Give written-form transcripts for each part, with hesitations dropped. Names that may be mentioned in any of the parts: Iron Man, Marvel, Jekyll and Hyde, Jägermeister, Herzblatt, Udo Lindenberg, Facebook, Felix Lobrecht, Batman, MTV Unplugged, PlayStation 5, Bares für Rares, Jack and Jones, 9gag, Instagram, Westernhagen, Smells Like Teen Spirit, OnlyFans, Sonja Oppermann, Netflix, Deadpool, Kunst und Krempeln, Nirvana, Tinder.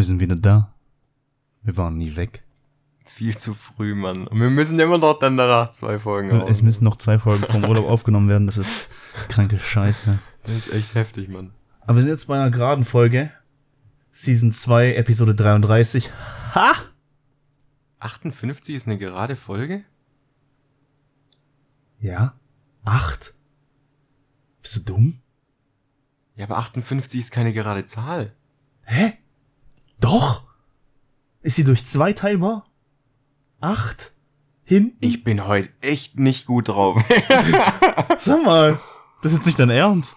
Wir sind wieder da. Wir waren nie weg. Viel zu früh, Mann. Und wir müssen immer noch dann danach 2 Folgen aufnehmen. Es müssen noch 2 Folgen vom Urlaub aufgenommen werden. Das ist kranke Scheiße. Das ist echt heftig, Mann. Aber wir sind jetzt bei einer geraden Folge. Season 2, Episode 33. Ha! 58 ist eine gerade Folge? Ja. 8? Bist du dumm? Ja, aber 58 ist keine gerade Zahl. Hä? Doch? Ist sie durch 2 teilbar? 8? Hinten? Ich bin heute echt nicht gut drauf. Sag mal, das ist jetzt nicht dein Ernst.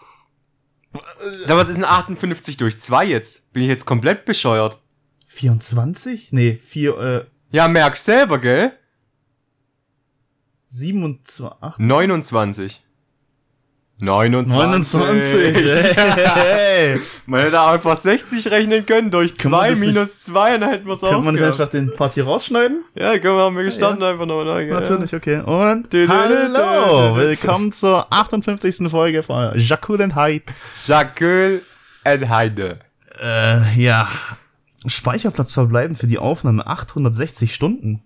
Sag mal, was ist denn 58 durch 2 jetzt? Bin ich jetzt komplett bescheuert? 24? Nee, 4, Ja, merk's selber, gell? 27, 29. 29. Hey. Man hätte einfach 60 rechnen können durch 2 minus 2, dann hätten wir es auch. Kann man das einfach den Part hier rausschneiden? Ja, können wir, haben wir gestanden, ja, ja. Einfach nochmal. Ne? Natürlich, okay. Und hallo, willkommen zur 58. Folge von Jekyll and Hyde. Jekyll and Hyde. Ja. Speicherplatz verbleiben für die Aufnahme 860 Stunden.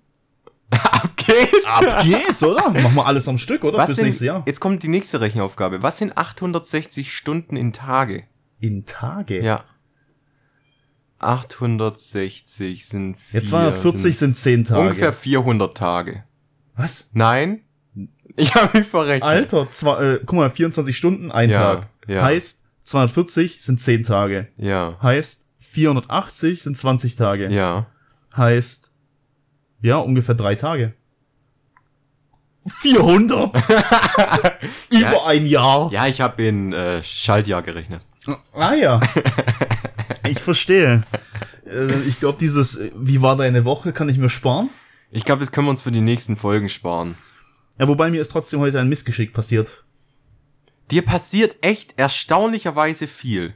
Ab geht's! Ab geht's, oder? Machen wir alles am Stück, oder? Bis nächstes Jahr. Jetzt kommt die nächste Rechenaufgabe. Was sind 860 Stunden in Tage? In Tage? Ja. 860 sind 4. Jetzt 240 sind 10 Tage. Ungefähr 400 Tage. Was? Nein? Ich habe mich verrechnet. Alter, guck mal, 24 Stunden, ein Tag. Ja. Heißt, 240 sind 10 Tage. Ja. Heißt, 480 sind 20 Tage. Ja. Heißt... Ja, ungefähr 3 Tage. 400? Über ja, ein Jahr. Ja, ich habe in Schaltjahr gerechnet. Ah ja. Ich verstehe. Ich glaube, dieses wie war deine Woche, kann ich mir sparen? Ich glaube, das können wir uns für die nächsten Folgen sparen. Ja, wobei mir ist trotzdem heute ein Missgeschick passiert. Dir passiert echt erstaunlicherweise viel.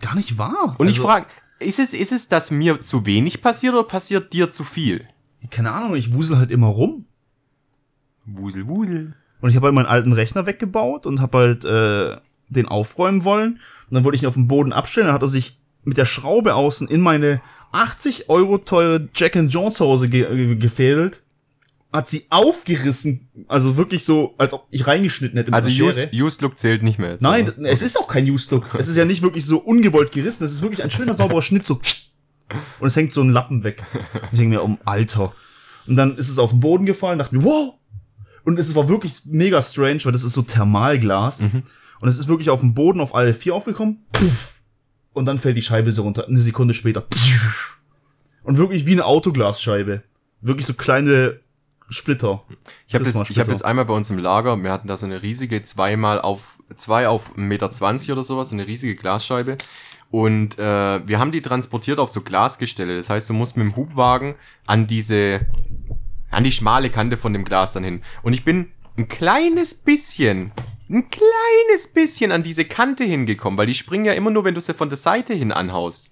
Gar nicht wahr. Und also, ich frage, ist es, dass mir zu wenig passiert oder passiert dir zu viel? Keine Ahnung, ich wusel halt immer rum. Wusel, wusel. Und ich habe halt meinen alten Rechner weggebaut und habe halt den aufräumen wollen. Und dann wollte ich ihn auf dem Boden abstellen. Dann hat er sich mit der Schraube außen in meine 80 Euro teure Jack and Jones Hose gefädelt. Hat sie aufgerissen. Also wirklich so, als ob ich reingeschnitten hätte. Also Used Look zählt nicht mehr. Jetzt, nein, oder? Es ist auch kein Used Look. Es ist ja nicht wirklich so ungewollt gerissen. Es ist wirklich ein schöner, sauberer Schnitt, so... Und es hängt so ein Lappen weg. Ich denke mir, Alter. Und dann ist es auf den Boden gefallen, dachte mir, wow. Und es war wirklich mega strange, weil das ist so Thermalglas. Mhm. Und es ist wirklich auf dem Boden auf alle 4 aufgekommen. Puff. Und dann fällt die Scheibe so runter. Eine Sekunde später. Puff. Und wirklich wie eine Autoglasscheibe. Wirklich so kleine Splitter. Ich hab das einmal bei uns im Lager. Wir hatten da so eine riesige 2 auf 1,20 Meter oder sowas. So eine riesige Glasscheibe. Und wir haben die transportiert auf so Glasgestelle. Das heißt, du musst mit dem Hubwagen an die schmale Kante von dem Glas dann hin. Und ich bin ein kleines bisschen an diese Kante hingekommen, weil die springen ja immer nur, wenn du sie von der Seite hin anhaust.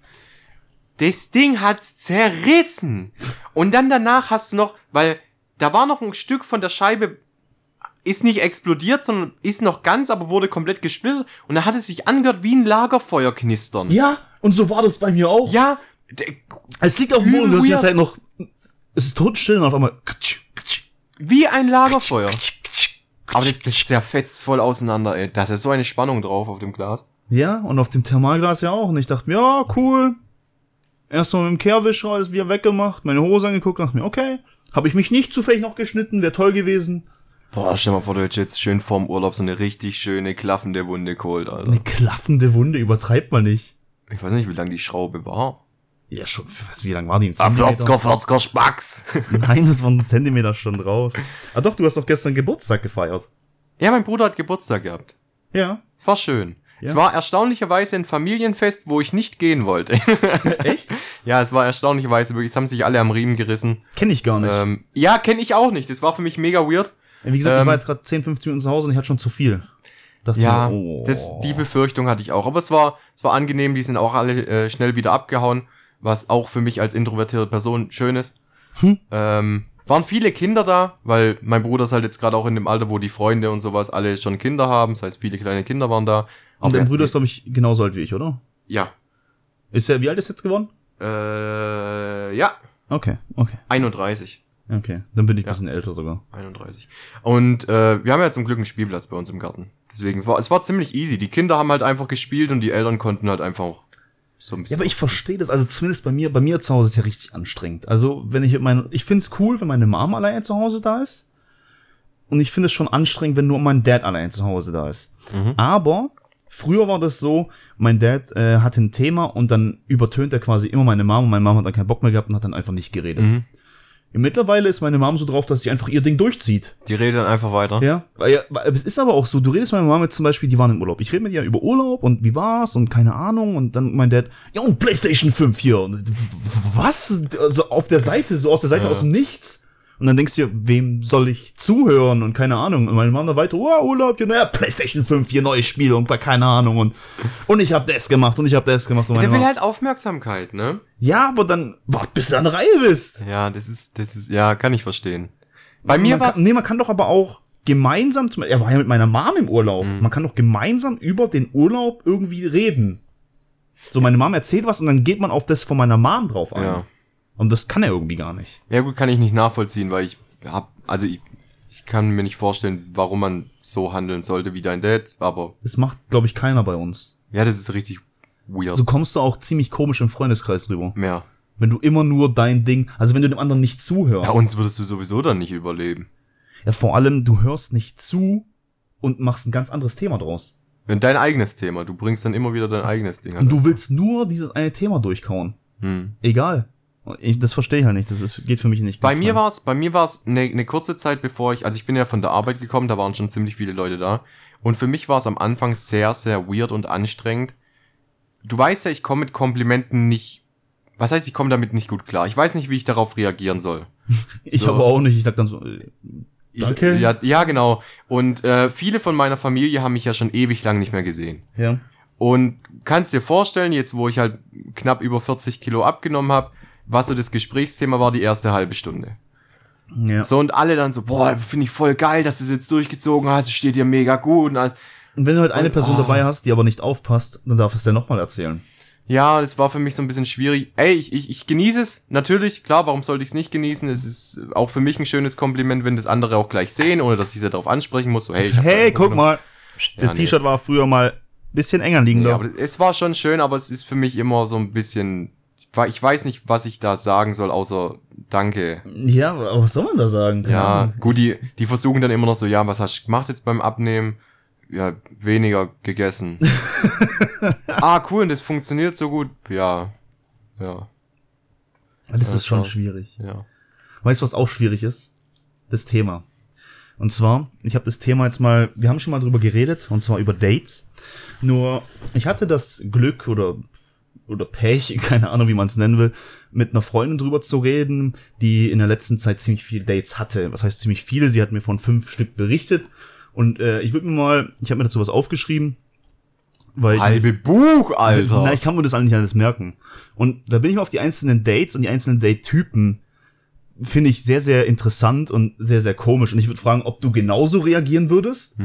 Das Ding hat's zerrissen. Und dann danach hast du noch, weil da war noch ein Stück von der Scheibe, ist nicht explodiert, sondern ist noch ganz, aber wurde komplett gesplittert. Und da hat es sich angehört wie ein Lagerfeuer knistern. Ja, und so war das bei mir auch. Ja. Es liegt auf dem Boden, du hast die ganze Zeit noch... Es ist totenstill und auf einmal... Wie ein Lagerfeuer. Aber das zerfetzt voll auseinander, ey. Da ist ja so eine Spannung drauf auf dem Glas. Ja, und auf dem Thermalglas ja auch. Und ich dachte mir, ja, cool. Erstmal mit dem Kehrwischer alles wieder weggemacht, meine Hose angeguckt, dachte mir, okay. Habe ich mich nicht zufällig noch geschnitten, wäre toll gewesen. Boah, stell mal vor, du hättest jetzt schön vorm Urlaub so eine richtig schöne klaffende Wunde geholt, Alter. Eine klaffende Wunde? Übertreibt man nicht. Ich weiß nicht, wie lang die Schraube war. Ja, schon, wie lang war die? Im Zentimeter? 40er Spacks. Nein, das war ein Zentimeter schon raus. Ah doch, du hast doch gestern Geburtstag gefeiert. Ja, mein Bruder hat Geburtstag gehabt. Ja. War schön. Ja. Es war erstaunlicherweise ein Familienfest, wo ich nicht gehen wollte. Echt? Ja, es war erstaunlicherweise wirklich, es haben sich alle am Riemen gerissen. Kenn ich gar nicht. Ja, kenn ich auch nicht. Das war für mich mega weird. Wie gesagt, ich war jetzt gerade 10, 15 Minuten zu Hause und ich hatte schon zu viel. Dachte ja, mir, oh. Die Befürchtung hatte ich auch. Aber es war angenehm, die sind auch alle schnell wieder abgehauen, was auch für mich als introvertierte Person schön ist. Hm. Waren viele Kinder da, weil mein Bruder ist halt jetzt gerade auch in dem Alter, wo die Freunde und sowas alle schon Kinder haben. Das heißt, viele kleine Kinder waren da. Aber und dein Bruder ist, glaube ich, genauso alt wie ich, oder? Ja. Wie alt ist jetzt geworden? Ja. Okay. 31. Okay, dann bin ich ein bisschen älter sogar. 31. Und wir haben ja zum Glück einen Spielplatz bei uns im Garten. Deswegen, es war ziemlich easy. Die Kinder haben halt einfach gespielt und die Eltern konnten halt einfach auch so ein bisschen... Ja, aber ich verstehe das. Also zumindest bei mir zu Hause ist ja richtig anstrengend. Also wenn ich mit meinen... Ich find's cool, wenn meine Mom alleine zu Hause da ist. Und ich finde es schon anstrengend, wenn nur mein Dad allein zu Hause da ist. Mhm. Aber früher war das so, mein Dad hatte ein Thema und dann übertönt er quasi immer meine Mom. Und meine Mom hat dann keinen Bock mehr gehabt und hat dann einfach nicht geredet. Mhm. Mittlerweile ist meine Mom so drauf, dass sie einfach ihr Ding durchzieht. Die redet dann einfach weiter. Ja, es ist aber auch so, du redest mit meiner Mom jetzt zum Beispiel, die waren im Urlaub. Ich rede mit ihr über Urlaub und wie war's und keine Ahnung und dann mein Dad, ja und PlayStation 5 hier. Und was? Also auf der Seite, so aus der Seite aus dem Nichts. Und dann denkst du dir, wem soll ich zuhören und keine Ahnung. Und meine Mom da weiter, oh, Urlaub, ja, PlayStation 5, hier neues Spiel und keine Ahnung. Und ich hab das gemacht und ich hab das gemacht. Und der will halt Aufmerksamkeit, ne? Ja, aber dann wart, bis du an der Reihe bist. Ja, das ist, ja, kann ich verstehen. Bei mir war's... Nee, man kann doch aber auch gemeinsam, er war ja mit meiner Mom im Urlaub, man kann doch gemeinsam über den Urlaub irgendwie reden. So, meine Mom erzählt was und dann geht man auf das von meiner Mom drauf ein. Ja. Und das kann er irgendwie gar nicht. Ja gut, kann ich nicht nachvollziehen, weil ich kann mir nicht vorstellen, warum man so handeln sollte wie dein Dad, aber... Das macht, glaube ich, keiner bei uns. Ja, das ist richtig weird. So kommst du auch ziemlich komisch im Freundeskreis rüber. Ja. Wenn du immer nur dein Ding, also wenn du dem anderen nicht zuhörst. Ja, uns würdest du sowieso dann nicht überleben. Ja, vor allem, du hörst nicht zu und machst ein ganz anderes Thema draus. Und dein eigenes Thema, du bringst dann immer wieder dein eigenes Ding. Und du willst nur dieses eine Thema durchkauen. Egal. Das verstehe ich halt nicht, das ist, geht für mich nicht. Bei mir war's eine kurze Zeit, bevor ich bin ja von der Arbeit gekommen, da waren schon ziemlich viele Leute da. Und für mich war es am Anfang sehr, sehr weird und anstrengend. Du weißt ja, ich komme mit Komplimenten nicht, was heißt, ich komme damit nicht gut klar. Ich weiß nicht, wie ich darauf reagieren soll. Ich aber auch nicht, ich sag dann so, danke. Ja, genau. Und viele von meiner Familie haben mich ja schon ewig lang nicht mehr gesehen. Ja. Und kannst dir vorstellen, jetzt wo ich halt knapp über 40 Kilo abgenommen habe, was so das Gesprächsthema war, die erste halbe Stunde. Ja. So, und alle dann so, boah, finde ich voll geil, dass du es jetzt durchgezogen hast, es steht dir mega gut und alles. Und wenn du halt eine Person dabei hast, die aber nicht aufpasst, dann darf es dir nochmal erzählen. Ja, das war für mich so ein bisschen schwierig. Ey, ich genieße es, natürlich, klar, warum sollte ich es nicht genießen? Es ist auch für mich ein schönes Kompliment, wenn das andere auch gleich sehen, ohne dass ich sie darauf ansprechen muss. So, hey, guck mal, das T-Shirt war früher mal ein bisschen enger liegender. Ja, aber es war schon schön, aber es ist für mich immer so ein bisschen... Ich weiß nicht, was ich da sagen soll, außer Danke. Ja, aber was soll man da sagen? Ja, gut, die versuchen dann immer noch so, ja, was hast du gemacht jetzt beim Abnehmen? Ja, weniger gegessen. Cool, und das funktioniert so gut. Ja. Das ist schon schwierig. Ja. Weißt du, was auch schwierig ist? Das Thema. Und zwar, ich habe das Thema jetzt mal, wir haben schon mal drüber geredet, und zwar über Dates. Nur, ich hatte das Glück oder Pech, keine Ahnung, wie man es nennen will, mit einer Freundin drüber zu reden, die in der letzten Zeit ziemlich viele Dates hatte. Was heißt ziemlich viele? Sie hat mir von 5 Stück berichtet. Und ich habe mir dazu was aufgeschrieben. Weil halbe Buch, Alter! Na, ich kann mir das eigentlich alles merken. Und da bin ich mal auf die einzelnen Dates und die einzelnen Date-Typen, finde ich sehr, sehr interessant und sehr, sehr komisch. Und ich würde fragen, ob du genauso reagieren würdest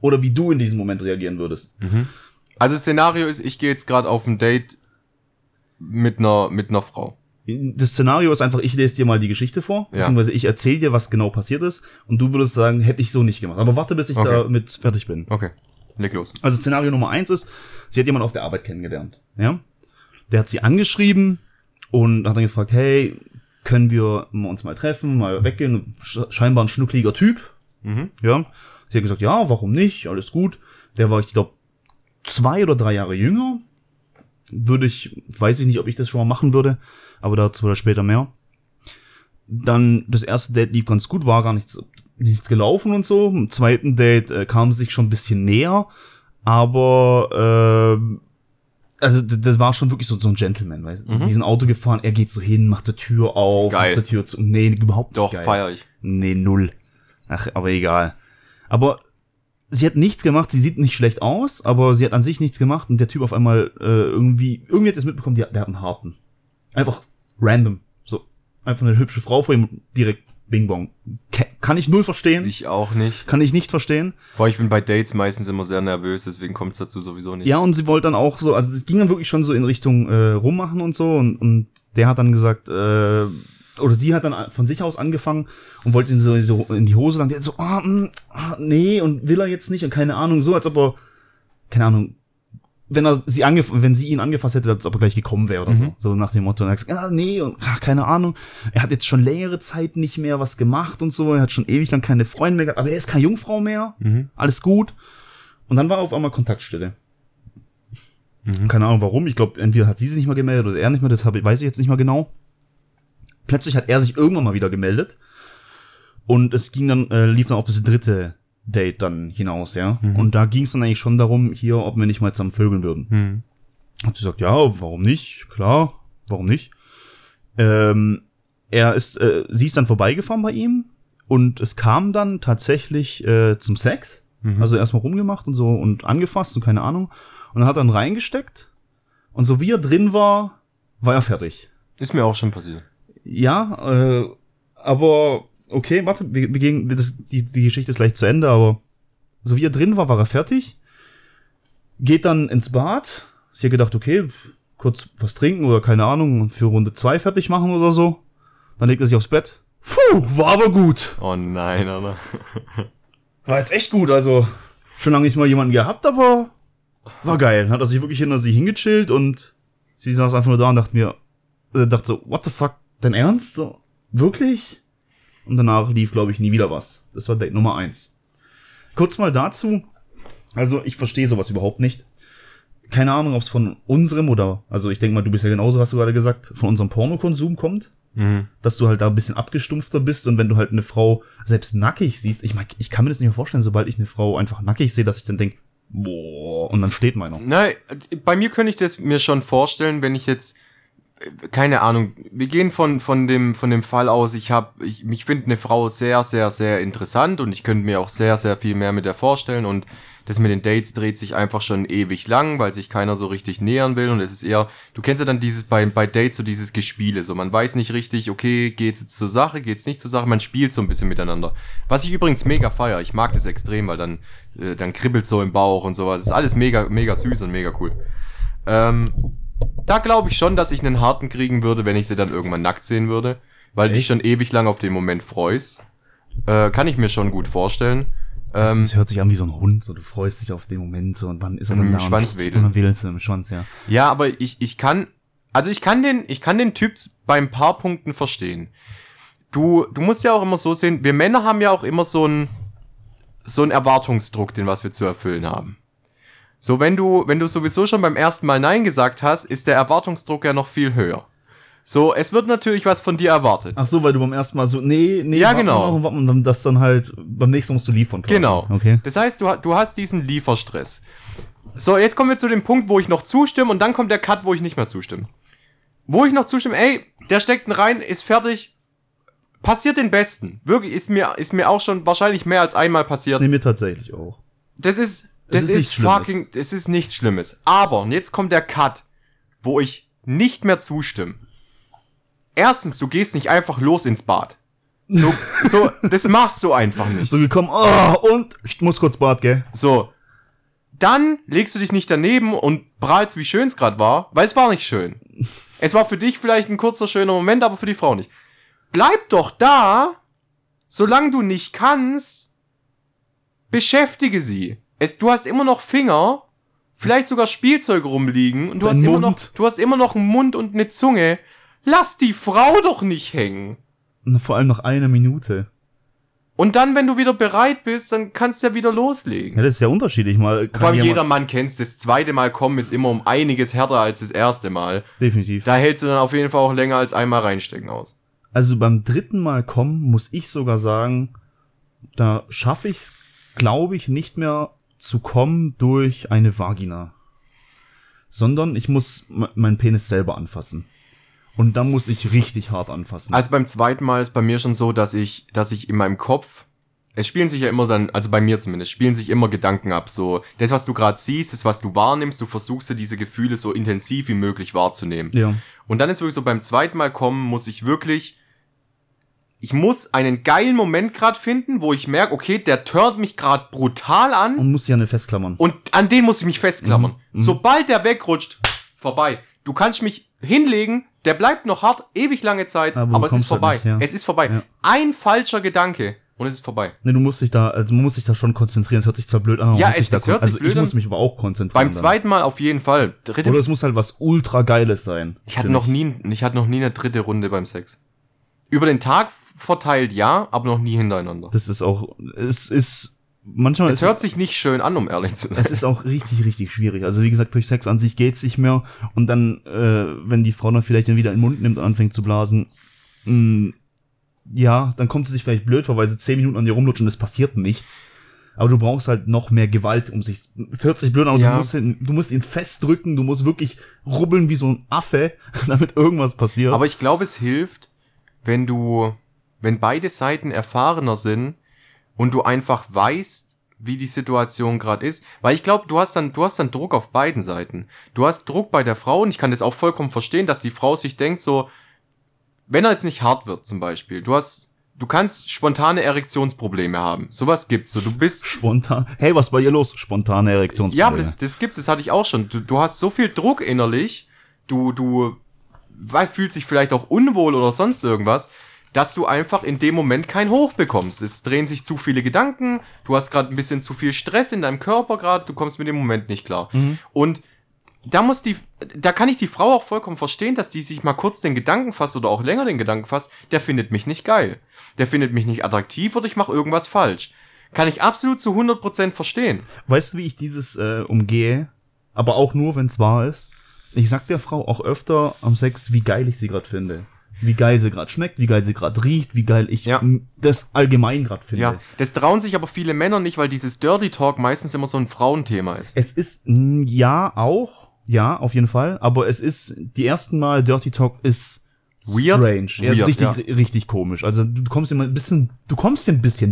oder wie du in diesem Moment reagieren würdest. Mhm. Also das Szenario ist, ich gehe jetzt gerade auf ein Date mit einer Frau. Das Szenario ist einfach, ich lese dir mal die Geschichte vor, beziehungsweise ich erzähle dir, was genau passiert ist, und du würdest sagen, hätte ich so nicht gemacht. Aber warte, bis ich damit fertig bin. Okay, leg los. Also Szenario Nummer 1 ist, sie hat jemanden auf der Arbeit kennengelernt. Ja? Der hat sie angeschrieben und hat dann gefragt, hey, können wir uns mal treffen, mal weggehen? Scheinbar ein schnuckliger Typ. Mhm. Ja. Sie hat gesagt, ja, warum nicht? Alles gut. Der war, ich glaube, 2 oder 3 Jahre jünger. Weiß ich nicht, ob ich das schon mal machen würde, aber dazu oder später mehr. Dann, das erste Date lief ganz gut, war gar nichts gelaufen und so. Im zweiten Date kam sie sich schon ein bisschen näher, aber, das war schon wirklich so ein Gentleman, weißt du. Mhm. Die sind Auto gefahren, er geht so hin, macht die Tür auf, geil. Macht die Tür zu. Nee, überhaupt nicht. Doch, geil. Feier ich. Nee, null. Ach, aber egal. Aber, sie hat nichts gemacht, sie sieht nicht schlecht aus, aber sie hat an sich nichts gemacht, und der Typ auf einmal irgendwie hat es mitbekommen, der hat einen Harten. Einfach random. So, einfach eine hübsche Frau vor ihm, direkt Bing Bong. Kann ich null verstehen. Ich auch nicht. Kann ich nicht verstehen. Weil ich bin bei Dates meistens immer sehr nervös, deswegen kommt es dazu sowieso nicht. Ja, und sie wollte dann auch so, also es ging dann wirklich schon so in Richtung rummachen und so und der hat dann gesagt, oder sie hat dann von sich aus angefangen und wollte ihn so in die Hose lang. Der hat so, nee, und will er jetzt nicht und keine Ahnung, so als ob er, keine Ahnung, wenn sie ihn angefasst hätte, als ob er gleich gekommen wäre oder so nach dem Motto. Und er hat gesagt, nee, und keine Ahnung. Er hat jetzt schon längere Zeit nicht mehr was gemacht und so. Er hat schon ewig lang keine Freunde mehr gehabt. Aber er ist keine Jungfrau mehr. Mhm. Alles gut. Und dann war auf einmal Kontaktstille. Mhm. Keine Ahnung warum. Ich glaube, entweder hat sie sich nicht mal gemeldet oder er nicht mehr. Das weiß ich jetzt nicht mal genau. Plötzlich hat er sich irgendwann mal wieder gemeldet. Und es ging dann, lief dann auf das dritte Date dann hinaus, ja. Mhm. Und da ging es dann eigentlich schon darum, hier, ob wir nicht mal zusammen vögeln würden. Mhm. Und sie sagt, ja, warum nicht? Klar, warum nicht? Sie ist dann vorbeigefahren bei ihm und es kam dann tatsächlich zum Sex. Mhm. Also erstmal rumgemacht und so und angefasst und keine Ahnung. Und dann hat er dann reingesteckt und so wie er drin war, war er fertig. Ist mir auch schon passiert. Ja, aber okay, warte, wir gehen, die Geschichte ist gleich zu Ende, aber so wie er drin war, war er fertig, geht dann ins Bad, ist hier gedacht, okay, kurz was trinken oder keine Ahnung, für Runde 2 fertig machen oder so, dann legt er sich aufs Bett, puh, war aber gut. Oh nein, Alter. War jetzt echt gut, also schon lange nicht mal jemanden gehabt, aber war geil. Hat er sich wirklich hinter sie hingechillt und sie saß einfach nur da und dachte so, what the fuck, dein Ernst? So, wirklich? Und danach lief, glaube ich, nie wieder was. Das war Date Nummer 1. Kurz mal dazu. Also, ich verstehe sowas überhaupt nicht. Keine Ahnung, ob es von unserem also ich denke mal, du bist ja genauso, hast du gerade gesagt, von unserem Pornokonsum kommt. Mhm. Dass du halt da ein bisschen abgestumpfter bist und wenn du halt eine Frau selbst nackig siehst, ich meine, ich kann mir das nicht mehr vorstellen, sobald ich eine Frau einfach nackig sehe, dass ich dann denke, boah, und dann steht meiner. Nein, bei mir könnte ich das mir schon vorstellen, wenn ich jetzt keine Ahnung, wir gehen von dem Fall aus, ich finde eine Frau sehr, sehr, sehr interessant und ich könnte mir auch sehr, sehr viel mehr mit der vorstellen und das mit den Dates dreht sich einfach schon ewig lang, weil sich keiner so richtig nähern will und es ist eher, du kennst ja dann dieses, bei Dates so dieses Gespiele, so man weiß nicht richtig, okay, geht's jetzt zur Sache, geht's nicht zur Sache, man spielt so ein bisschen miteinander. Was ich übrigens mega feiere, ich mag das extrem, weil dann kribbelt so im Bauch und sowas, das ist alles mega, mega süß und mega cool. Da glaube ich schon, dass ich einen harten kriegen würde, wenn ich sie dann irgendwann nackt sehen würde, weil du dich schon ewig lang auf den Moment freust. Kann ich mir schon gut vorstellen. Das hört sich an wie so ein Hund, so du freust dich auf den Moment so und wann ist er dann da Schwanz wedeln. Und dann wedelst du im Schwanz, ja. Ja, aber ich kann den Typ bei ein paar Punkten verstehen. Du musst ja auch immer so sehen, wir Männer haben ja auch immer so einen Erwartungsdruck, was wir zu erfüllen haben. So, wenn du sowieso schon beim ersten Mal Nein gesagt hast, ist der Erwartungsdruck ja noch viel höher. So, es wird natürlich was von dir erwartet. Ach so, weil du beim ersten Mal so, nee, ja, genau. Und dann das dann halt, beim nächsten musst du liefern. Quasi. Genau. Okay. Das heißt, du hast diesen Lieferstress. So, jetzt kommen wir zu dem Punkt, wo ich noch zustimme und dann kommt der Cut, wo ich nicht mehr zustimme. Wo ich noch zustimme, ey, der steckt ihn rein, ist fertig, passiert den Besten. Wirklich, ist mir auch schon wahrscheinlich mehr als einmal passiert. Nee, mir tatsächlich auch. Das ist nichts Schlimmes. Aber, und jetzt kommt der Cut, wo ich nicht mehr zustimme. Erstens, du gehst nicht einfach los ins Bad. So, das machst du einfach nicht. So gekommen, und ich muss kurz Bad, gell? So. Dann legst du dich nicht daneben und prahlst, wie schön es gerade war, weil es war nicht schön. Es war für dich vielleicht ein kurzer, schöner Moment, aber für die Frau nicht. Bleib doch da, solange du nicht kannst, beschäftige sie. Du hast immer noch Finger, vielleicht sogar Spielzeug rumliegen und du hast immer noch einen Mund und eine Zunge. Lass die Frau doch nicht hängen. Und vor allem noch eine Minute. Und dann, wenn du wieder bereit bist, dann kannst du ja wieder loslegen. Ja, das ist ja unterschiedlich. Weil jeder Mann kennt's, das zweite Mal kommen ist immer um einiges härter als das erste Mal. Definitiv. Da hältst du dann auf jeden Fall auch länger als einmal reinstecken aus. Also beim dritten Mal kommen, muss ich sogar sagen, da schaffe ich's, glaube ich, nicht mehr zu kommen durch eine Vagina, sondern ich muss meinen Penis selber anfassen und dann muss ich richtig hart anfassen. Also beim zweiten Mal ist bei mir schon so, dass ich in meinem Kopf, es spielen sich ja immer dann, also bei mir zumindest, spielen sich immer Gedanken ab, so das, was du gerade siehst, das, was du wahrnimmst, du versuchst dir diese Gefühle so intensiv wie möglich wahrzunehmen. Ja. Und dann ist wirklich so, beim zweiten Mal kommen muss ich wirklich ich muss einen geilen Moment gerade finden, wo ich merke, okay, der turnt mich gerade brutal an. Und muss sich an den festklammern. Und an den muss ich mich festklammern. Mhm. Sobald der wegrutscht, vorbei. Du kannst mich hinlegen, der bleibt noch hart, ewig lange Zeit, aber es ist vorbei. Halt nicht, ja. Es ist vorbei. Ja. Ein falscher Gedanke und es ist vorbei. Nee, du musst dich da, also man muss sich da schon konzentrieren. Es hört sich zwar blöd an, aber ja, man muss sich da konzentrieren. Also ich muss mich aber auch konzentrieren. Beim zweiten Mal auf jeden Fall. Dritte, oder es muss halt was ultra Geiles sein. Ich hatte noch nie eine dritte Runde beim Sex. Über den Tag verteilt, ja, aber noch nie hintereinander. Das ist auch, es ist manchmal... Es hört sich nicht schön an, um ehrlich zu sein. Es ist auch richtig, richtig schwierig. Also wie gesagt, durch Sex an sich geht's nicht mehr. Und dann, wenn die Frau dann vielleicht dann wieder in den Mund nimmt und anfängt zu blasen, ja, dann kommt sie sich vielleicht blöd vor, weil sie 10 Minuten an dir rumlutscht und es passiert nichts. Aber du brauchst halt noch mehr Gewalt, um sich... Es hört sich blöd an, aber ja. Du musst ihn festdrücken, du musst wirklich rubbeln wie so ein Affe, damit irgendwas passiert. Aber ich glaube, es hilft, wenn beide Seiten erfahrener sind und du einfach weißt, wie die Situation gerade ist, weil ich glaube, du hast dann Druck auf beiden Seiten. Du hast Druck bei der Frau und ich kann das auch vollkommen verstehen, dass die Frau sich denkt so, wenn er jetzt nicht hart wird zum Beispiel, du kannst spontane Erektionsprobleme haben. Sowas gibt's. So, du bist spontan. Hey, was war hier los? Spontane Erektionsprobleme. Ja, aber das gibt's. Das hatte ich auch schon. Du hast so viel Druck innerlich. Weil fühlt sich vielleicht auch unwohl oder sonst irgendwas, dass du einfach in dem Moment kein Hoch bekommst. Es drehen sich zu viele Gedanken, du hast gerade ein bisschen zu viel Stress in deinem Körper gerade, du kommst mit dem Moment nicht klar. Mhm. Und da kann ich die Frau auch vollkommen verstehen, dass die sich mal kurz den Gedanken fasst oder auch länger den Gedanken fasst, der findet mich nicht geil, der findet mich nicht attraktiv oder ich mache irgendwas falsch. Kann ich absolut zu 100% verstehen. Weißt du, wie ich dieses umgehe? Aber auch nur, wenn es wahr ist. Ich sag der Frau auch öfter am Sex, wie geil ich sie gerade finde. Wie geil sie gerade schmeckt, wie geil sie gerade riecht, wie geil ich das allgemein gerade finde. Ja, das trauen sich aber viele Männer nicht, weil dieses Dirty Talk meistens immer so ein Frauenthema ist. Es ist, auf jeden Fall, aber es ist, die ersten Mal Dirty Talk ist weird, strange. Ja, ist richtig, richtig komisch. Also du kommst dir ein bisschen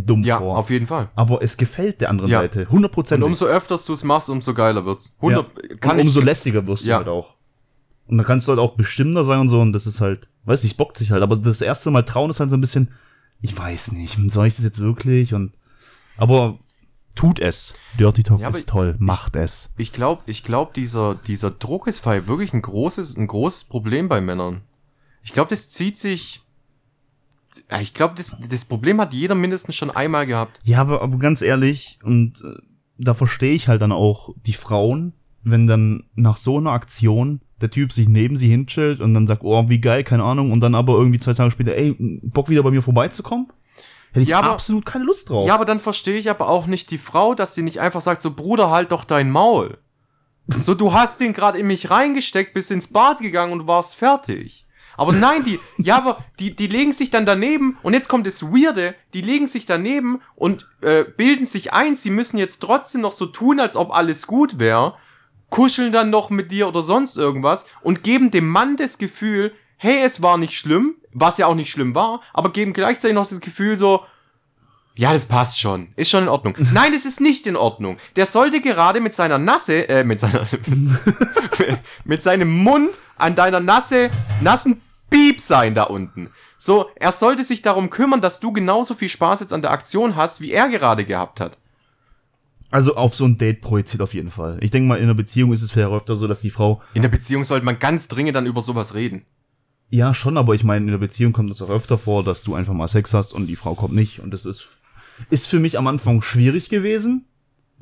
dumm vor. Ja, auf jeden Fall. Aber es gefällt der anderen Seite, 100%. Und umso öfter du es machst, umso geiler wird's. Und umso lässiger wirst du halt auch. Und dann kannst du halt auch bestimmter sein und so. Und das ist halt, weiß nicht, bockt sich halt. Aber das erste Mal trauen ist halt so ein bisschen, ich weiß nicht, soll ich das jetzt wirklich? Aber tut es. Dirty Talk ist toll. Macht es. Ich glaube, dieser Druck ist wirklich ein großes Problem bei Männern. Ich glaube, das zieht sich... Ich glaube, das Problem hat jeder mindestens schon einmal gehabt. Ja, aber ganz ehrlich, und da verstehe ich halt dann auch die Frauen, wenn dann nach so einer Aktion der Typ sich neben sie hinschillt und dann sagt, oh, wie geil, keine Ahnung, und dann aber irgendwie 2 Tage später, ey, Bock wieder bei mir vorbeizukommen? Hätte ich absolut keine Lust drauf. Ja, aber dann verstehe ich aber auch nicht die Frau, dass sie nicht einfach sagt, so, Bruder, halt doch dein Maul. So, du hast den gerade in mich reingesteckt, bist ins Bad gegangen und warst fertig. Aber nein, die legen sich dann daneben, und jetzt kommt das Weirde, die legen sich daneben und bilden sich ein, sie müssen jetzt trotzdem noch so tun, als ob alles gut wäre, kuscheln dann noch mit dir oder sonst irgendwas und geben dem Mann das Gefühl, hey, es war nicht schlimm, was ja auch nicht schlimm war, aber geben gleichzeitig noch das Gefühl so, ja, das passt schon, ist schon in Ordnung. Nein, das ist nicht in Ordnung. Der sollte gerade mit seiner Nasse, mit seinem Mund an deiner nassen Piep sein da unten. So, er sollte sich darum kümmern, dass du genauso viel Spaß jetzt an der Aktion hast, wie er gerade gehabt hat. Also auf so ein Date projiziert auf jeden Fall. Ich denke mal, in einer Beziehung ist es vielleicht öfter so, dass die Frau... In der Beziehung sollte man ganz dringend dann über sowas reden. Ja, schon, aber ich meine, in der Beziehung kommt es auch öfter vor, dass du einfach mal Sex hast und die Frau kommt nicht. Und das ist für mich am Anfang schwierig gewesen.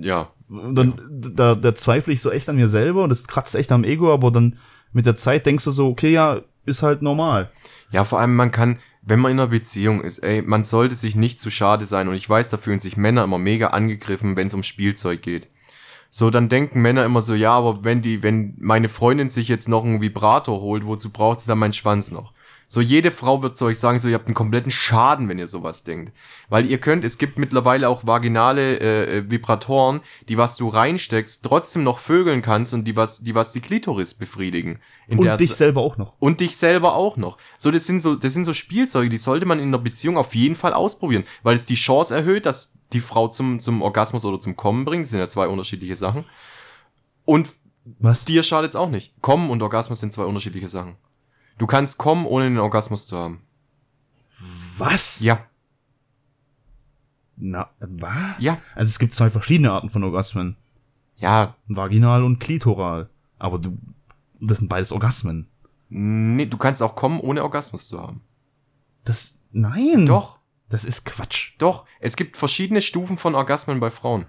Ja. Da zweifle ich so echt an mir selber und das kratzt echt am Ego, aber dann mit der Zeit denkst du so, okay, ja... ist halt normal. Ja, vor allem man kann, wenn man in einer Beziehung ist, ey, man sollte sich nicht zu schade sein und ich weiß, da fühlen sich Männer immer mega angegriffen, wenn es um Spielzeug geht. So, dann denken Männer immer so, ja, aber wenn meine Freundin sich jetzt noch einen Vibrator holt, wozu braucht sie dann meinen Schwanz noch? So, jede Frau wird zu euch sagen, so, ihr habt einen kompletten Schaden, wenn ihr sowas denkt. Weil ihr könnt, es gibt mittlerweile auch vaginale Vibratoren, die, was du reinsteckst, trotzdem noch vögeln kannst und die die Klitoris befriedigen. Und dich selber auch noch. So, das sind so Spielzeuge, die sollte man in einer Beziehung auf jeden Fall ausprobieren, weil es die Chance erhöht, dass die Frau zum Orgasmus oder zum Kommen bringt. Das sind ja 2 unterschiedliche Sachen. Und was? Dir schadet's auch nicht. Kommen und Orgasmus sind 2 unterschiedliche Sachen. Du kannst kommen, ohne den Orgasmus zu haben. Was? Ja. Na, was? Ja. Also es gibt zwei verschiedene Arten von Orgasmen. Ja. Vaginal und klitoral. Aber du, das sind beides Orgasmen. Nee, du kannst auch kommen, ohne Orgasmus zu haben. Das, nein. Doch. Das ist Quatsch. Doch, es gibt verschiedene Stufen von Orgasmen bei Frauen.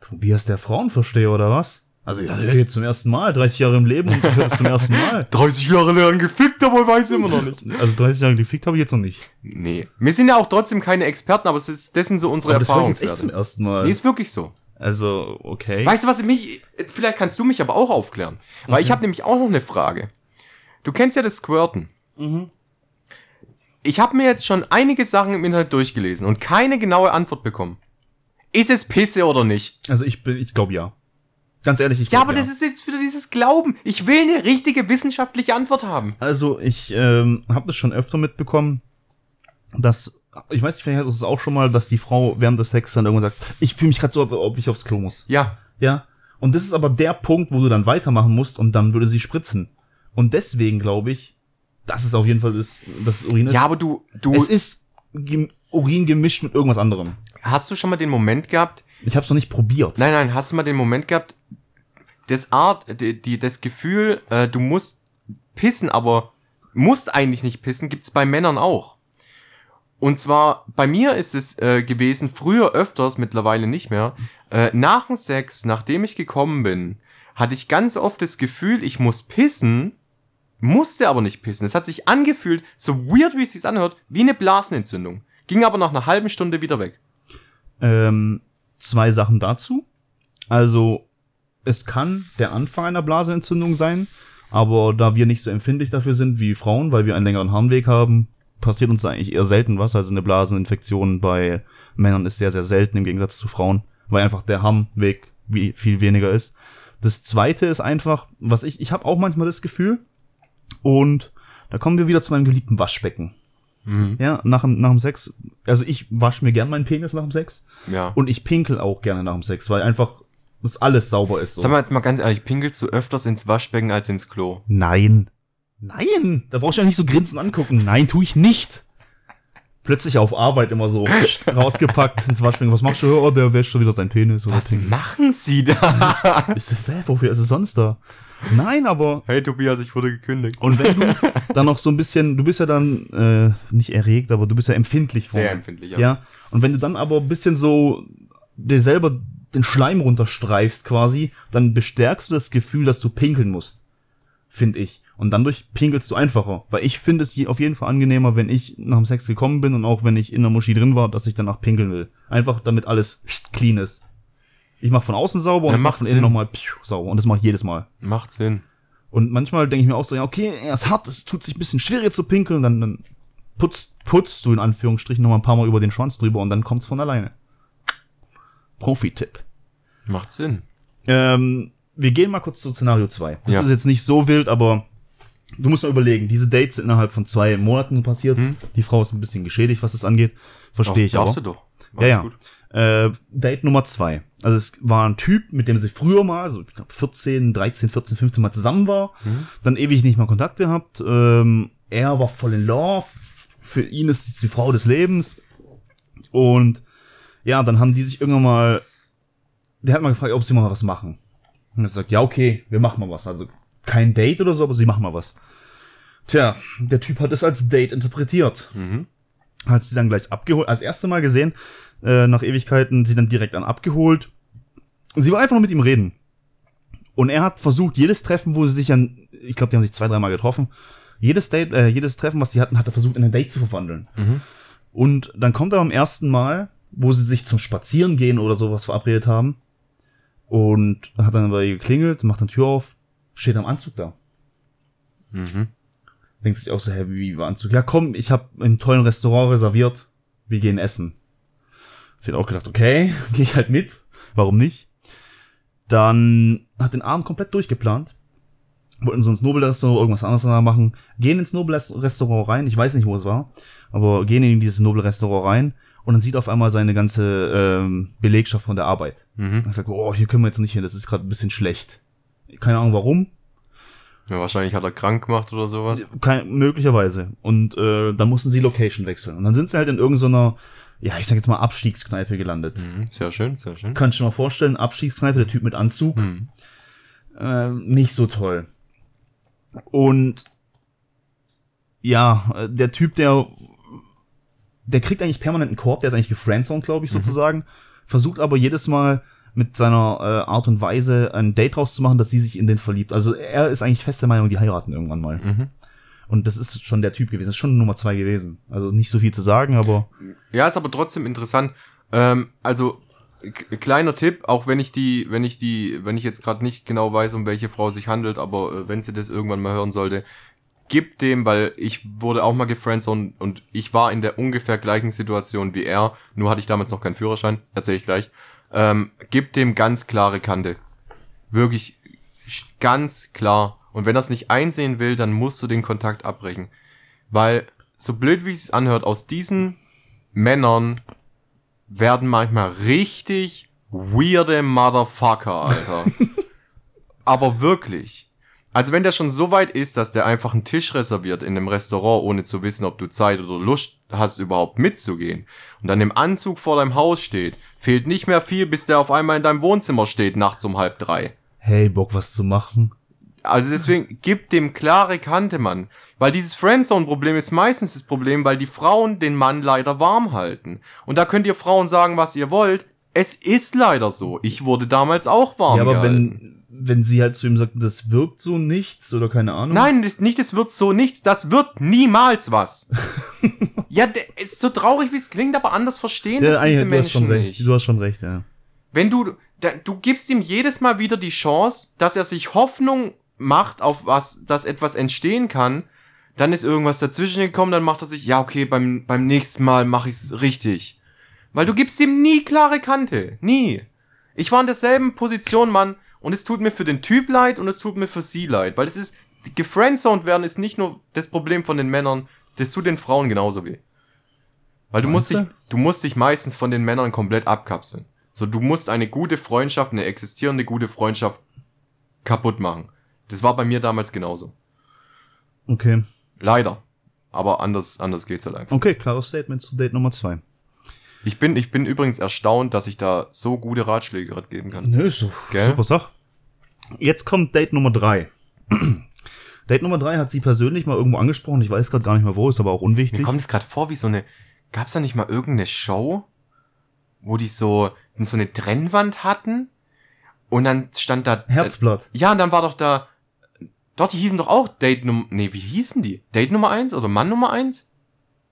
Tobias, der Frauenversteher, oder was? Also, ja, jetzt zum ersten Mal, 30 Jahre im Leben und ich höre das zum ersten Mal. 30 Jahre lang gefickt, aber weiß immer noch nicht. Also, 30 Jahre gefickt habe ich jetzt noch nicht. Nee. Wir sind ja auch trotzdem keine Experten, aber es ist, das sind so unsere Erfahrungswerte. Das ist echt zum ersten Mal. Nee, ist wirklich so. Also, okay. Weißt du, was mich, vielleicht kannst du mich aber auch aufklären. Weil ich habe nämlich auch noch eine Frage. Du kennst ja das Squirten. Mhm. Ich habe mir jetzt schon einige Sachen im Internet durchgelesen und keine genaue Antwort bekommen. Ist es Pisse oder nicht? Also ich glaube ja. Ganz ehrlich, ich glaube ja. Ja, aber das ist jetzt wieder dieses Glauben. Ich will eine richtige wissenschaftliche Antwort haben. Also ich habe das schon öfter mitbekommen, dass, ich weiß nicht, vielleicht ist es auch schon mal, dass die Frau während des Sex dann irgendwann sagt, ich fühle mich gerade so, als ob ich aufs Klo muss. Ja. Ja. Und das ist aber der Punkt, wo du dann weitermachen musst und dann würde sie spritzen. Und deswegen glaube ich, dass es auf jeden Fall ist, dass es Urin ist. Ja, aber du... Es ist Urin gemischt mit irgendwas anderem. Hast du schon mal den Moment gehabt? Ich hab's noch nicht probiert. Nein, hast du mal den Moment gehabt, das Gefühl, du musst pissen, aber musst eigentlich nicht pissen, gibt's bei Männern auch. Und zwar, bei mir ist es gewesen, früher öfters, mittlerweile nicht mehr, nach dem Sex, nachdem ich gekommen bin, hatte ich ganz oft das Gefühl, ich muss pissen, musste aber nicht pissen. Es hat sich angefühlt, so weird, wie es sich anhört, wie eine Blasenentzündung. Ging aber nach einer halben Stunde wieder weg. Zwei Sachen dazu. Also, es kann der Anfang einer Blasenentzündung sein, aber da wir nicht so empfindlich dafür sind wie Frauen, weil wir einen längeren Harnweg haben, passiert uns eigentlich eher selten was. Also eine Blaseninfektion bei Männern ist sehr, sehr selten im Gegensatz zu Frauen, weil einfach der Harnweg viel weniger ist. Das Zweite ist einfach, was ich habe auch manchmal das Gefühl, und da kommen wir wieder zu meinem geliebten Waschbecken. Mhm. Ja, nach dem Sex. Also ich wasche mir gern meinen Penis nach dem Sex. Ja. Und ich pinkel auch gerne nach dem Sex, weil einfach das alles sauber ist. So. Sag mal jetzt mal ganz ehrlich, pinkelst du öfters ins Waschbecken als ins Klo? Nein! Da brauchst du ja nicht so grinsend angucken. Nein, tu ich nicht. Plötzlich auf Arbeit immer so rausgepackt ins Waschbecken. Was machst du? Oh, der wäscht schon wieder seinen Penis. Oder was Pink. Machen sie da? Wofür ist es sonst da? Nein, aber... Hey Tobias, ich wurde gekündigt. Und wenn du dann noch so ein bisschen... Du bist ja dann nicht erregt, aber du bist ja empfindlich. Sehr empfindlich, ja. Und wenn du dann aber ein bisschen so dir selber den Schleim runterstreifst quasi, dann bestärkst du das Gefühl, dass du pinkeln musst. Finde ich. Und dann durch pinkelst du einfacher. Weil ich finde es auf jeden Fall angenehmer, wenn ich nach dem Sex gekommen bin und auch wenn ich in der Muschi drin war, dass ich danach pinkeln will. Einfach damit alles clean ist. Ich mache von außen sauber und mache von innen nochmal sauber. Und das mache ich jedes Mal. Macht Sinn. Und manchmal denke ich mir auch so, ja, okay, er ist hart, es tut sich ein bisschen schwieriger zu pinkeln. Dann putzt du in Anführungsstrichen nochmal ein paar Mal über den Schwanz drüber und dann kommt's von alleine. Profi-Tipp. Macht Sinn. Wir gehen mal kurz zu Szenario 2. Das ist jetzt nicht so wild, aber du musst mal überlegen, diese Dates sind innerhalb von 2 Monaten passiert. Hm? Die Frau ist ein bisschen geschädigt, was das angeht. Verstehe ich auch. Darfst du doch. Ja. Date Nummer 2. Also es war ein Typ, mit dem sie früher mal, so ich glaube 13, 15 Mal zusammen war, dann ewig nicht mal Kontakt gehabt. Er war voll in Love, für ihn ist die Frau des Lebens. Und ja, dann haben die sich irgendwann mal, der hat mal gefragt, ob sie mal was machen. Und er sagt, ja okay, wir machen mal was. Also kein Date oder so, aber sie machen mal was. Tja, der Typ hat es als Date interpretiert. Mhm. Hat sie dann gleich abgeholt, als erste Mal gesehen, nach Ewigkeiten, sie dann direkt an abgeholt. Sie war einfach nur mit ihm reden. Und er hat versucht, jedes Treffen, wo sie sich an, ich glaube, die haben sich 2-3 Mal getroffen, jedes Treffen, was sie hatten, hat er versucht, in ein Date zu verwandeln. Mhm. Und dann kommt er am ersten Mal, wo sie sich zum Spazierengehen oder sowas verabredet haben, und hat dann bei ihr geklingelt, macht dann Tür auf, steht am Anzug da. Mhm. Denkt sich auch so, hey, wie war Anzug? Ja, komm, ich habe im tollen Restaurant reserviert, wir gehen essen. Sie hat auch gedacht, okay, gehe ich halt mit, warum nicht? Dann hat den Abend komplett durchgeplant, wollten so ins Nobel-Restaurant, irgendwas anderes machen, gehen ins Nobel-Restaurant rein, ich weiß nicht, wo es war, aber gehen in dieses Nobel-Restaurant rein und dann sieht auf einmal seine ganze Belegschaft von der Arbeit. Er sagt, oh, hier können wir jetzt nicht hin, das ist gerade ein bisschen schlecht. Keine Ahnung, warum. Ja, wahrscheinlich hat er krank gemacht oder sowas. Möglicherweise. Und dann mussten sie Location wechseln. Und dann sind sie halt in irgendeiner, ja, ich sag jetzt mal, Abstiegskneipe gelandet. Mhm, sehr schön, sehr schön. Kannst du dir mal vorstellen, Abstiegskneipe, der Typ mit Anzug. Mhm. Nicht so toll. Und ja, der Typ, der kriegt eigentlich permanent einen Korb, der ist eigentlich gefriendzoned, glaube ich, sozusagen. Mhm. Versucht aber jedes Mal mit seiner Art und Weise ein Date draus zu machen, dass sie sich in den verliebt. Also er ist eigentlich fest der Meinung, die heiraten irgendwann mal. Mhm. Und das ist schon der Typ gewesen. Das ist schon Nummer 2 gewesen. Also nicht so viel zu sagen, aber... Ja, ist aber trotzdem interessant. Also, kleiner Tipp, auch wenn ich jetzt gerade nicht genau weiß, um welche Frau sich handelt, aber wenn sie das irgendwann mal hören sollte, gib dem, weil ich wurde auch mal gefriendzoned und ich war in der ungefähr gleichen Situation wie er, nur hatte ich damals noch keinen Führerschein, erzähle ich gleich. Gib dem ganz klare Kante. Wirklich ganz klar. Und wenn er es nicht einsehen will, dann musst du den Kontakt abbrechen. Weil, so blöd wie es sich anhört, aus diesen Männern werden manchmal richtig weirde Motherfucker, Alter. Aber wirklich. Also wenn der schon so weit ist, dass der einfach einen Tisch reserviert in einem Restaurant, ohne zu wissen, ob du Zeit oder Lust hast, überhaupt mitzugehen, und dann im Anzug vor deinem Haus steht, fehlt nicht mehr viel, bis der auf einmal in deinem Wohnzimmer steht, nachts um 2:30. Hey, Bock, was zu machen? Also deswegen, gib dem klare Kante, Mann. Weil dieses Friendzone-Problem ist meistens das Problem, weil die Frauen den Mann leider warm halten. Und da könnt ihr Frauen sagen, was ihr wollt. Es ist leider so. Ich wurde damals auch warm gehalten. Ja, aber wenn sie halt zu ihm sagt, das wird so nichts oder keine Ahnung. Nein, das wird so nichts, das wird niemals was. Ja, ist so traurig, wie es klingt, aber anders verstehen das diese Menschen nicht. Du hast schon recht, ja. Wenn du gibst ihm jedes Mal wieder die Chance, dass er sich Hoffnung macht, auf was, dass etwas entstehen kann, dann ist irgendwas dazwischen gekommen, dann macht er sich, ja okay, beim nächsten Mal mache ich's richtig. Weil du gibst ihm nie klare Kante. Nie. Ich war in derselben Position, Mann. Und es tut mir für den Typ leid und es tut mir für sie leid. Weil es ist, gefriendzoned werden ist nicht nur das Problem von den Männern, das tut den Frauen genauso weh. Weil du musst dich meistens von den Männern komplett abkapseln. So, du musst eine gute Freundschaft, eine existierende gute Freundschaft kaputt machen. Das war bei mir damals genauso. Okay. Leider. Aber anders geht's halt einfach. Okay, klares Statement zu Date Nummer 2. Ich bin übrigens erstaunt, dass ich da so gute Ratschläge geben kann. Nö, so, super Sache. Jetzt kommt Date Nummer 3. Date Nummer 3 hat sie persönlich mal irgendwo angesprochen. Ich weiß gerade gar nicht mehr wo, ist aber auch unwichtig. Mir kommt es gerade vor wie so eine... Gab's da nicht mal irgendeine Show, wo die so eine Trennwand hatten? Und dann stand da... Herzblatt. Ja, und dann war doch da... Doch, die hießen doch auch Date Nummer... Nee, wie hießen die? Date Nummer 1 oder Mann Nummer 1?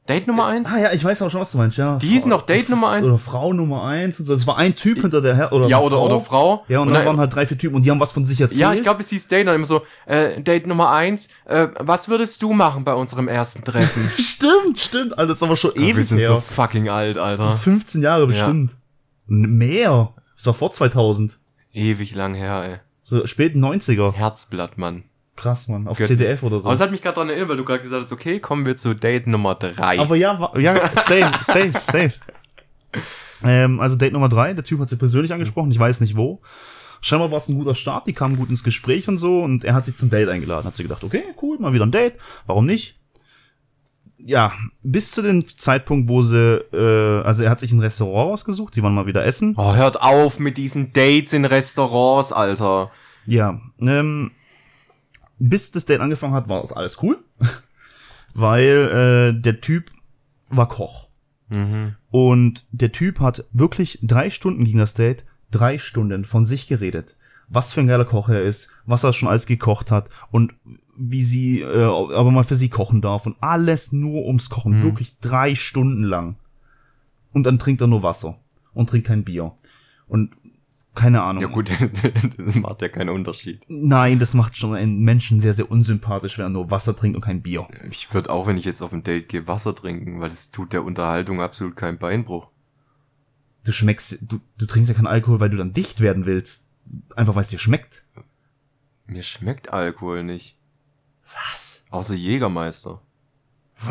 Date Nummer 1? Ah ja, ich weiß auch schon, was du meinst, ja. Die hießen doch Date Nummer 1. Oder Frau Nummer 1 und so. Es war ein Typ hinter der Herr oder ja, Frau. Ja, oder Frau. Ja, und dann waren halt 3-4 Typen und die haben was von sich erzählt. Ja, ich glaube, es hieß Date dann immer so, Date Nummer 1, was würdest du machen bei unserem ersten Treffen? Stimmt, Alter, das ist aber schon ewig her. Wir sind so fucking alt, Alter. So 15 Jahre bestimmt. Ja. Mehr. Das war vor 2000. Ewig lang her, ey. So späten 90er. Herzblatt, Mann. Krass, Mann, auf CDF oder so. Aber es hat mich gerade daran erinnert, weil du gerade gesagt hast, okay, kommen wir zu Date Nummer 3. Aber ja, safe. Also Date Nummer 3, der Typ hat sie persönlich angesprochen, ich weiß nicht wo. Scheinbar war es ein guter Start, die kamen gut ins Gespräch und so und er hat sie zum Date eingeladen. Hat sie gedacht, okay, cool, mal wieder ein Date, warum nicht? Ja, bis zu dem Zeitpunkt, wo sie, also er hat sich ein Restaurant ausgesucht, sie waren mal wieder essen. Oh, hört auf mit diesen Dates in Restaurants, Alter. Ja, bis das Date angefangen hat, war das alles cool, weil der Typ war Koch. Mhm. Und der Typ hat wirklich 3 Stunden gegen das Date, 3 Stunden von sich geredet. Was für ein geiler Koch er ist, was er schon alles gekocht hat und wie sie, aber mal für sie kochen darf und alles nur ums Kochen, wirklich 3 Stunden lang. Und dann trinkt er nur Wasser und trinkt kein Bier. Und keine Ahnung. Ja gut, das macht ja keinen Unterschied. Nein, das macht schon einen Menschen sehr, sehr unsympathisch, wenn er nur Wasser trinkt und kein Bier. Ich würde auch, wenn ich jetzt auf ein Date gehe, Wasser trinken, weil das tut der Unterhaltung absolut keinen Beinbruch. Du trinkst ja keinen Alkohol, weil du dann dicht werden willst. Einfach, weil es dir schmeckt. Mir schmeckt Alkohol nicht. Was? Außer Jägermeister.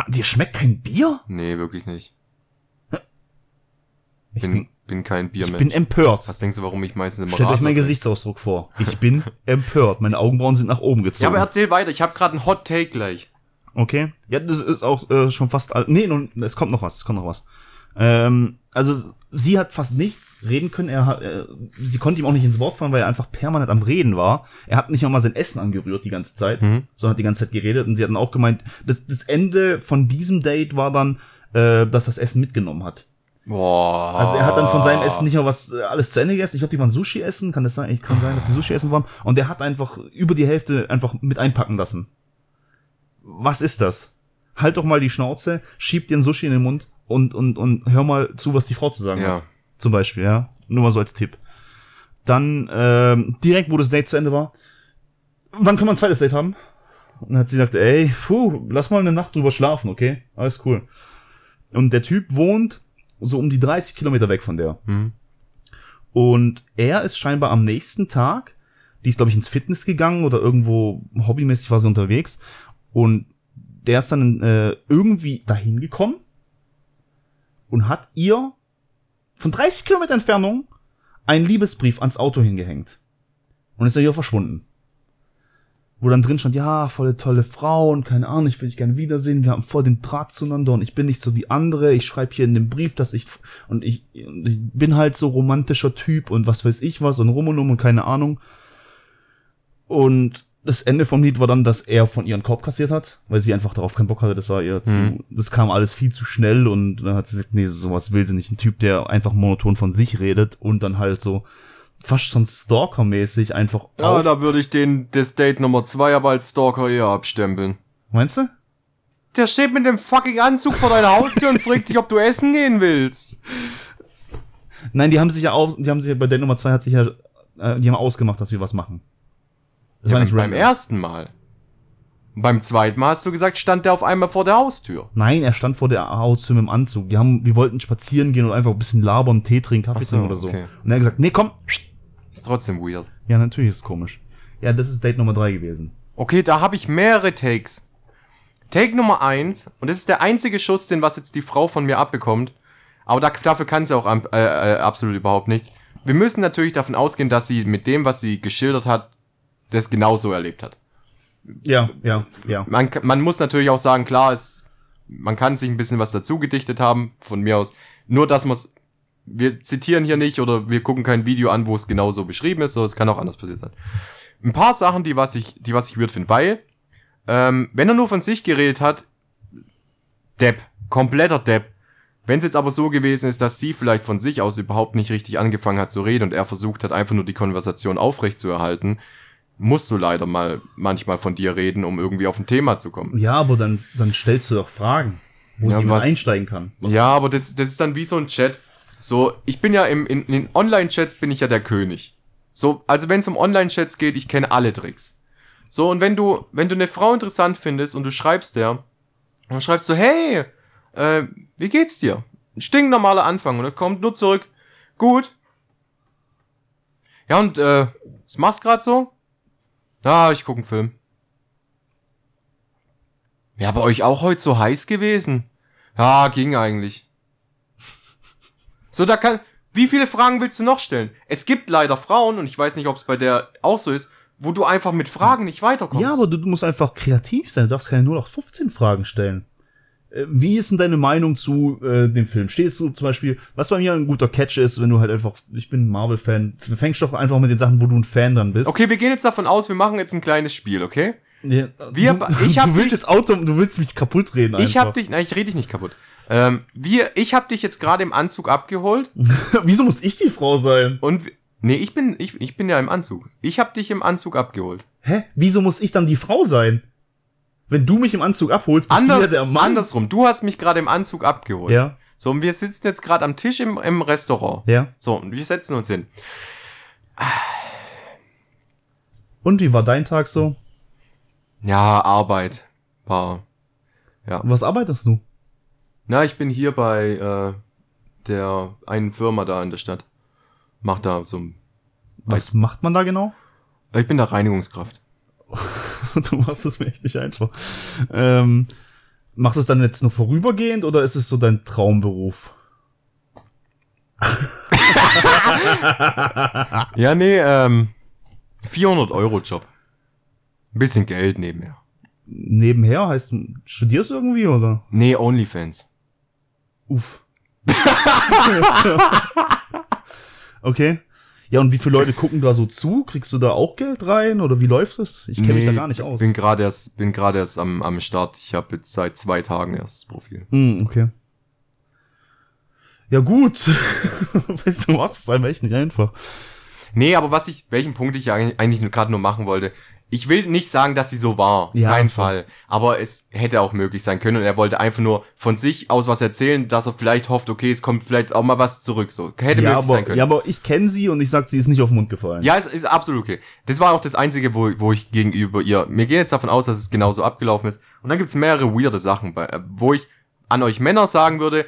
Dir schmeckt kein Bier? Nee, wirklich nicht. Ich bin bin kein Biermensch. Ich bin empört. Was denkst du, warum ich meistens immer stellt euch meinen Gesichtsausdruck vor. Ich bin empört. Meine Augenbrauen sind nach oben gezogen. Ja, aber erzähl weiter. Ich habe gerade einen Hot Take gleich. Okay. Ja, das ist auch schon fast... Nee, nun, es kommt noch was. Also, sie hat fast nichts reden können. Sie konnte ihm auch nicht ins Wort fallen, weil er einfach permanent am Reden war. Er hat nicht nochmal sein Essen angerührt die ganze Zeit, sondern hat die ganze Zeit geredet. Und sie hat dann auch gemeint, das Ende von diesem Date war dann, dass das Essen mitgenommen hat. Boah. Also er hat dann von seinem Essen nicht mehr was alles zu Ende gegessen. Ich glaube, die waren Sushi essen. Kann das sein? Ich kann sein, dass die Sushi essen waren. Und er hat einfach über die Hälfte einfach mit einpacken lassen. Was ist das? Halt doch mal die Schnauze, schieb dir ein Sushi in den Mund und hör mal zu, was die Frau zu sagen hat. Zum Beispiel, ja. Nur mal so als Tipp. Dann, direkt, wo das Date zu Ende war, wann können wir ein zweites Date haben? Und dann hat sie gesagt, ey, lass mal eine Nacht drüber schlafen, okay? Alles cool. Und der Typ wohnt so um die 30 Kilometer weg von der. Mhm. Und er ist scheinbar am nächsten Tag, die ist, glaube ich, ins Fitness gegangen oder irgendwo hobbymäßig war sie unterwegs. Und der ist dann irgendwie dahin gekommen und hat ihr von 30 Kilometer Entfernung einen Liebesbrief ans Auto hingehängt. Und ist dann wieder verschwunden. Wo dann drin stand, ja, volle tolle Frau und keine Ahnung, ich will dich gerne wiedersehen, wir haben voll den Draht zueinander und ich bin nicht so wie andere, ich schreibe hier in dem Brief, dass ich bin halt so romantischer Typ und was weiß ich was und Rummelum und keine Ahnung. Und das Ende vom Lied war dann, dass er von ihren Korb kassiert hat, weil sie einfach darauf keinen Bock hatte, das war ihr zu, das kam alles viel zu schnell und dann hat sie gesagt, nee, sowas will sie nicht, ein Typ, der einfach monoton von sich redet und dann halt so, fast schon Stalker-mäßig einfach auf. Da würde ich das Date Nummer 2 aber als Stalker eher abstempeln. Meinst du? Der steht mit dem fucking Anzug vor deiner Haustür und fragt dich, ob du essen gehen willst. Nein, bei Date Nummer 2 die haben ausgemacht, dass wir was machen. Das war nicht random. Beim ersten Mal. Beim zweiten Mal hast du gesagt, stand der auf einmal vor der Haustür. Nein, er stand vor der Haustür mit dem Anzug. Wir wollten spazieren gehen und einfach ein bisschen labern, Tee trinken, Kaffee trinken oder so. Okay. Und er hat gesagt, nee, komm, ist trotzdem weird. Ja, natürlich ist es komisch. Ja, das ist Date Nummer 3 gewesen. Okay, da habe ich mehrere Takes. Take Nummer 1, und das ist der einzige Schuss, was jetzt die Frau von mir abbekommt, aber dafür kann sie auch absolut überhaupt nichts. Wir müssen natürlich davon ausgehen, dass sie mit dem, was sie geschildert hat, das genauso erlebt hat. Ja. Man muss natürlich auch sagen, klar, man kann sich ein bisschen was dazu gedichtet haben, von mir aus. Nur, dass wir zitieren hier nicht oder wir gucken kein Video an, wo es genau so beschrieben ist, sondern es kann auch anders passiert sein. Ein paar Sachen, die ich weird finde, weil wenn er nur von sich geredet hat, Depp, kompletter Depp. Wenn es jetzt aber so gewesen ist, dass sie vielleicht von sich aus überhaupt nicht richtig angefangen hat zu reden und er versucht hat, einfach nur die Konversation aufrecht zu erhalten, musst du leider manchmal von dir reden, um irgendwie auf ein Thema zu kommen. Ja, aber dann stellst du doch Fragen, wo sie mal einsteigen kann. Ja, aber das ist dann wie so ein Chat. So, ich bin ja in den Online-Chats bin ich ja der König. So, also wenn es um Online-Chats geht, ich kenne alle Tricks. So, und wenn du eine Frau interessant findest und du schreibst der, dann schreibst du, hey, wie geht's dir? Ein stinknormaler Anfang und er kommt nur zurück. Gut. Ja, und was machst du gerade so? Ich gucke einen Film. Ja, bei euch auch heute so heiß gewesen? Ja, ging eigentlich. So, wie viele Fragen willst du noch stellen? Es gibt leider Frauen, und ich weiß nicht, ob es bei der auch so ist, wo du einfach mit Fragen nicht weiterkommst. Ja, aber du musst einfach kreativ sein. Du darfst keine 0815 Fragen stellen. Wie ist denn deine Meinung zu dem Film? Stehst du zum Beispiel, was bei mir ein guter Catch ist, wenn du halt einfach, ich bin ein Marvel-Fan, fängst doch einfach mit den Sachen, wo du ein Fan dann bist. Okay, wir gehen jetzt davon aus, wir machen jetzt ein kleines Spiel, okay? Ja, du willst mich kaputt reden einfach. Ich rede dich nicht kaputt. Ich hab dich jetzt gerade im Anzug abgeholt. Wieso muss ich die Frau sein? Ich bin ja im Anzug. Ich hab dich im Anzug abgeholt. Hä? Wieso muss ich dann die Frau sein? Wenn du mich im Anzug abholst, bist du ja der Mann. Andersrum, du hast mich gerade im Anzug abgeholt. Ja. So, und wir sitzen jetzt gerade am Tisch im Restaurant. Ja. So, und wir setzen uns hin. Und wie war dein Tag so? Ja, Arbeit war, ja. Was arbeitest du? Na, ich bin hier bei der einen Firma da in der Stadt. Mach da so ein... Was macht man da genau? Ich bin da Reinigungskraft. Du machst es mir echt nicht einfach. Machst du es dann jetzt nur vorübergehend oder ist es so dein Traumberuf? Ja, nee, 400-Euro-Job. Ein bisschen Geld nebenher. Nebenher heißt, studierst du irgendwie, oder? Nee, OnlyFans. Uff. Okay. Ja, und wie viele Leute gucken da so zu? Kriegst du da auch Geld rein? Oder wie läuft das? Ich kenne mich da gar nicht aus. Bin gerade erst am Start. Ich habe jetzt seit 2 Tagen erst das Profil. Okay. Ja, gut. Was heißt, du machst es einem echt nicht einfach. Nee, aber welchen Punkt ich eigentlich gerade nur machen wollte, ich will nicht sagen, dass sie so war. Ja, kein Fall. Aber es hätte auch möglich sein können. Und er wollte einfach nur von sich aus was erzählen, dass er vielleicht hofft, okay, es kommt vielleicht auch mal was zurück. So hätte möglich sein können. Ja, aber ich kenne sie und ich sag, sie ist nicht auf den Mund gefallen. Ja, es ist absolut okay. Das war auch das Einzige, wo ich gegenüber ihr... Wir gehen jetzt davon aus, dass es genauso abgelaufen ist. Und dann gibt's mehrere weirde Sachen, wo ich an euch Männer sagen würde,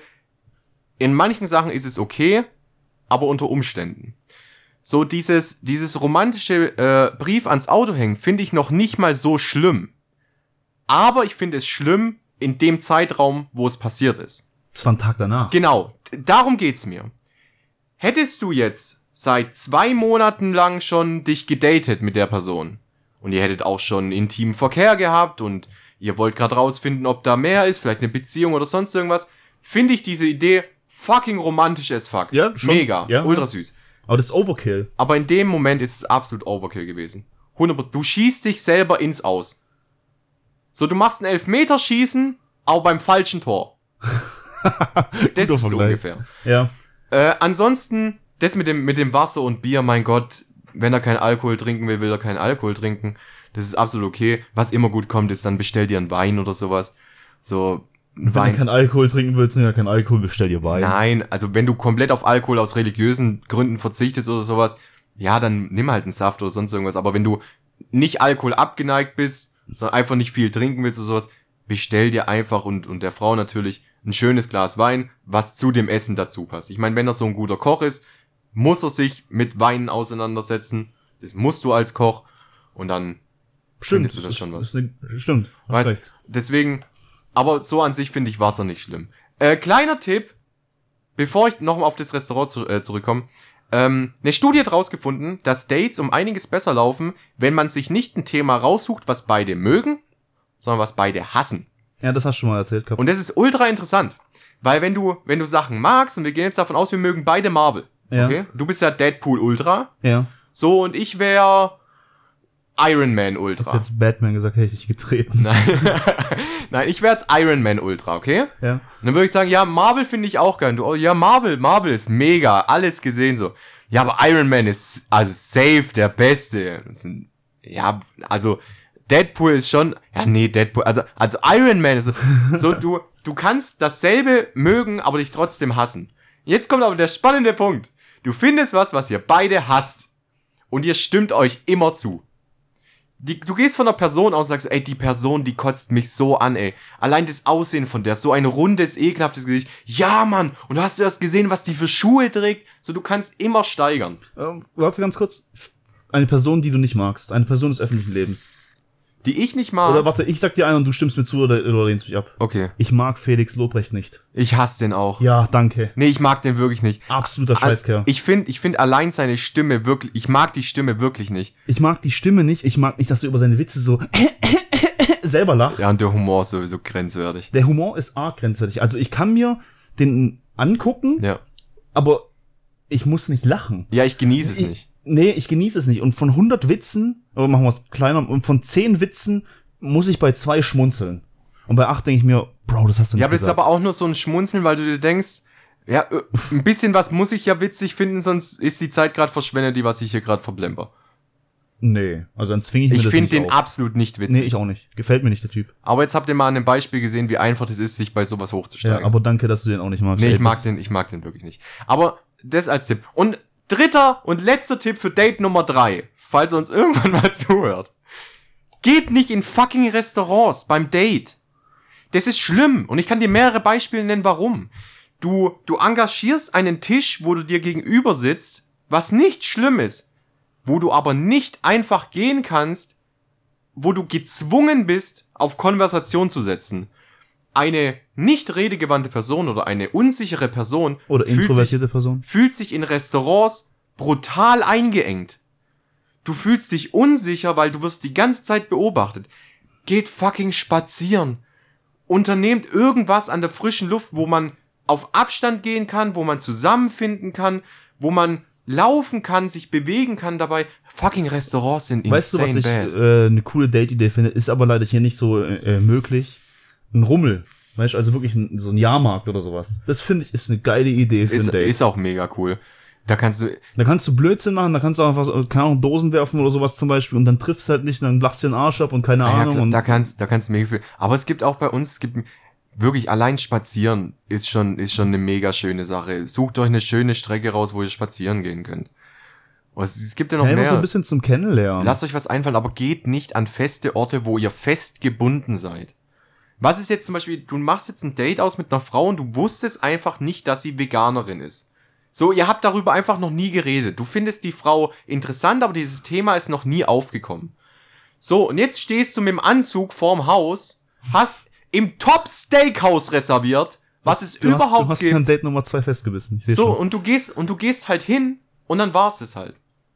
in manchen Sachen ist es okay, aber unter Umständen. So dieses romantische Brief ans Auto hängen finde ich noch nicht mal so schlimm. Aber ich finde es schlimm in dem Zeitraum, wo es passiert ist. Das war ein Tag danach. Genau, darum geht's mir. Hättest du jetzt seit 2 Monaten lang schon dich gedatet mit der Person und ihr hättet auch schon intimen Verkehr gehabt und ihr wollt gerade rausfinden, ob da mehr ist, vielleicht eine Beziehung oder sonst irgendwas, finde ich diese Idee fucking romantisch as fuck. Ja, schon. Mega, ja, ultra süß. Aber das ist Overkill. Aber in dem Moment ist es absolut Overkill gewesen. 100%. Du schießt dich selber ins Aus. So, du machst einen Elfmeterschießen, aber beim falschen Tor. Das ist so ungefähr. Ja. Ansonsten, das mit dem Wasser und Bier, mein Gott, wenn er keinen Alkohol trinken will, will er keinen Alkohol trinken. Das ist absolut okay. Was immer gut kommt, ist dann bestell dir einen Wein oder sowas. So... Wenn du keinen Alkohol trinken willst, trink keinen Alkohol, bestell dir Wein. Nein, also wenn du komplett auf Alkohol aus religiösen Gründen verzichtest oder sowas, ja, dann nimm halt einen Saft oder sonst irgendwas. Aber wenn du nicht Alkohol abgeneigt bist, sondern einfach nicht viel trinken willst oder sowas, bestell dir einfach und der Frau natürlich ein schönes Glas Wein, was zu dem Essen dazu passt. Ich meine, wenn er so ein guter Koch ist, muss er sich mit Weinen auseinandersetzen. Das musst du als Koch. Und dann findest du das schon was. Stimmt. Weißt, deswegen... Aber so an sich, finde ich, war es ja nicht schlimm. Kleiner Tipp, bevor ich nochmal auf das Restaurant zurückkomme. Eine Studie hat rausgefunden, dass Dates um einiges besser laufen, wenn man sich nicht ein Thema raussucht, was beide mögen, sondern was beide hassen. Ja, das hast du schon mal erzählt gehabt. Und das ist ultra interessant. Weil wenn du Sachen magst, und wir gehen jetzt davon aus, wir mögen beide Marvel. Ja. Okay? Du bist ja Deadpool Ultra. Ja. So, und ich wäre... Iron Man Ultra. Hättest jetzt Batman gesagt, hätte ich dich getreten. Nein, nein, ich wäre jetzt Iron Man Ultra, okay? Ja. Und dann würde ich sagen, ja, Marvel finde ich auch geil. Du, ja, Marvel ist mega, alles gesehen so. Ja, aber Iron Man ist also safe der Beste. Ja, also Deadpool ist schon, ja, nee, Deadpool, also Iron Man ist so du kannst dasselbe mögen, aber dich trotzdem hassen. Jetzt kommt aber der spannende Punkt. Du findest was ihr beide hasst. Und ihr stimmt euch immer zu. Du gehst von einer Person aus und sagst, ey, die Person, die kotzt mich so an, ey. Allein das Aussehen von der, so ein rundes, ekelhaftes Gesicht. Ja, Mann, und hast du erst gesehen, was die für Schuhe trägt? So, du kannst immer steigern. Warte ganz kurz. Eine Person, die du nicht magst. Eine Person des öffentlichen Lebens. Die ich nicht mag? Oder warte, ich sag dir einen und du stimmst mir zu oder lehnst mich ab. Okay. Ich mag Felix Lobrecht nicht. Ich hasse den auch. Ja, danke. Nee, ich mag den wirklich nicht. Absoluter Scheißkerl. Ich finde allein seine Stimme wirklich, ich mag die Stimme wirklich nicht. Ich mag die Stimme nicht, ich mag nicht, dass du über seine Witze so selber lachst. Ja, und der Humor ist sowieso grenzwertig. Der Humor ist arg grenzwertig. Also ich kann mir den angucken, ja, aber ich muss nicht lachen. Ja, ich genieße es nicht. Nee, ich genieße es nicht. Und von 100 Witzen, aber machen wir es kleiner, und von 10 Witzen muss ich bei 2 schmunzeln. Und bei 8 denke ich mir, Bro, das hast du nicht gesagt. Ja, aber das ist aber auch nur so ein Schmunzeln, weil du dir denkst, ja, ein bisschen was muss ich ja witzig finden, sonst ist die Zeit gerade verschwendet, die was ich hier gerade verblemper. Nee, also dann zwinge ich mir das nicht. Ich finde den auf. Absolut nicht witzig. Nee, ich auch nicht. Gefällt mir nicht, der Typ. Aber jetzt habt ihr mal an dem Beispiel gesehen, wie einfach das ist, sich bei sowas hochzusteigen. Ja, aber danke, dass du den auch nicht magst. Nee, ich mag den wirklich nicht. Aber das als Tipp. Und 3. und letzter Tipp für Date Nummer 3, falls ihr uns irgendwann mal zuhört. Geht nicht in fucking Restaurants beim Date. Das ist schlimm. Und ich kann dir mehrere Beispiele nennen, warum. Du engagierst einen Tisch, wo du dir gegenüber sitzt, was nicht schlimm ist, wo du aber nicht einfach gehen kannst, wo du gezwungen bist, auf Konversation zu setzen. eine nicht redegewandte Person oder eine unsichere Person oder introvertierte Person fühlt sich in Restaurants brutal eingeengt. Du fühlst dich unsicher, weil du wirst die ganze Zeit beobachtet. Geht fucking spazieren. Unternehmt irgendwas an der frischen Luft, wo man auf Abstand gehen kann, wo man zusammenfinden kann, wo man laufen kann, sich bewegen kann dabei. Fucking Restaurants sind insane. Weißt du, was ich eine coole Date-Idee finde? Ist aber leider hier nicht so möglich. Ein Rummel. Weißt du, also wirklich so ein Jahrmarkt oder sowas. Das finde ich ist eine geile Idee für ein Date. Ist auch mega cool. Da kannst du Blödsinn machen, da kannst du einfach keine Ahnung, Dosen werfen oder sowas zum Beispiel und dann triffst du halt nicht und dann lachst du den Arsch ab und keine Ahnung. Klar, und da kannst du mega viel. Aber es gibt auch bei uns, wirklich allein spazieren ist schon eine mega schöne Sache. Sucht euch eine schöne Strecke raus, wo ihr spazieren gehen könnt. Und es gibt ja noch mehr. So ein bisschen zum Kennenlernen. Lasst euch was einfallen, aber geht nicht an feste Orte, wo ihr fest gebunden seid. Was ist jetzt zum Beispiel, du machst jetzt ein Date aus mit einer Frau und du wusstest einfach nicht, dass sie Veganerin ist. So, ihr habt darüber einfach noch nie geredet. Du findest die Frau interessant, aber dieses Thema ist noch nie aufgekommen. So, und jetzt stehst du mit dem Anzug vorm Haus, hast im Top-Steakhouse reserviert, was es überhaupt gibt. Du hast ja an Date Nummer 2 festgebissen. Ich seh so, schon. Und du gehst halt hin und dann war's es halt.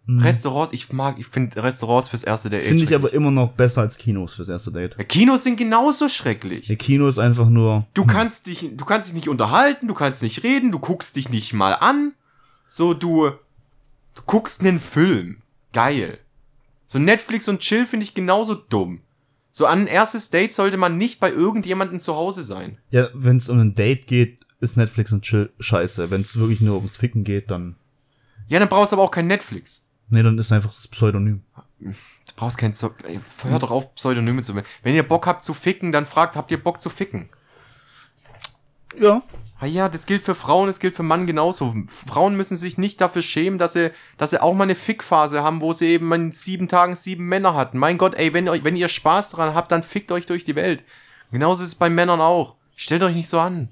Mhm. Restaurants, ich finde Restaurants fürs erste Date finde ich aber immer noch besser als Kinos fürs erste Date. Ja, Kinos sind genauso schrecklich. Der Kino ist einfach nur... Du kannst dich nicht unterhalten, du kannst nicht reden, du guckst dich nicht mal an. So, du guckst einen Film. Geil. So Netflix und Chill finde ich genauso dumm. So an ein erstes Date sollte man nicht bei irgendjemandem zu Hause sein. Ja, wenn es um ein Date geht, ist Netflix und Chill scheiße. Wenn es wirklich nur ums Ficken geht, dann... Ja, dann brauchst du aber auch kein Netflix. Nee, dann ist einfach das Pseudonym. Du brauchst kein Pseudonym. Hör doch auf, Pseudonyme zu wählen. Wenn ihr Bock habt zu ficken, dann fragt, habt ihr Bock zu ficken? Ja. Ja, das gilt für Frauen, das gilt für Mann genauso. Frauen müssen sich nicht dafür schämen, dass sie auch mal eine Fickphase haben, wo sie eben in 7 Tagen 7 Männer hatten. Mein Gott, ey, wenn ihr Spaß dran habt, dann fickt euch durch die Welt. Genauso ist es bei Männern auch. Stellt euch nicht so an.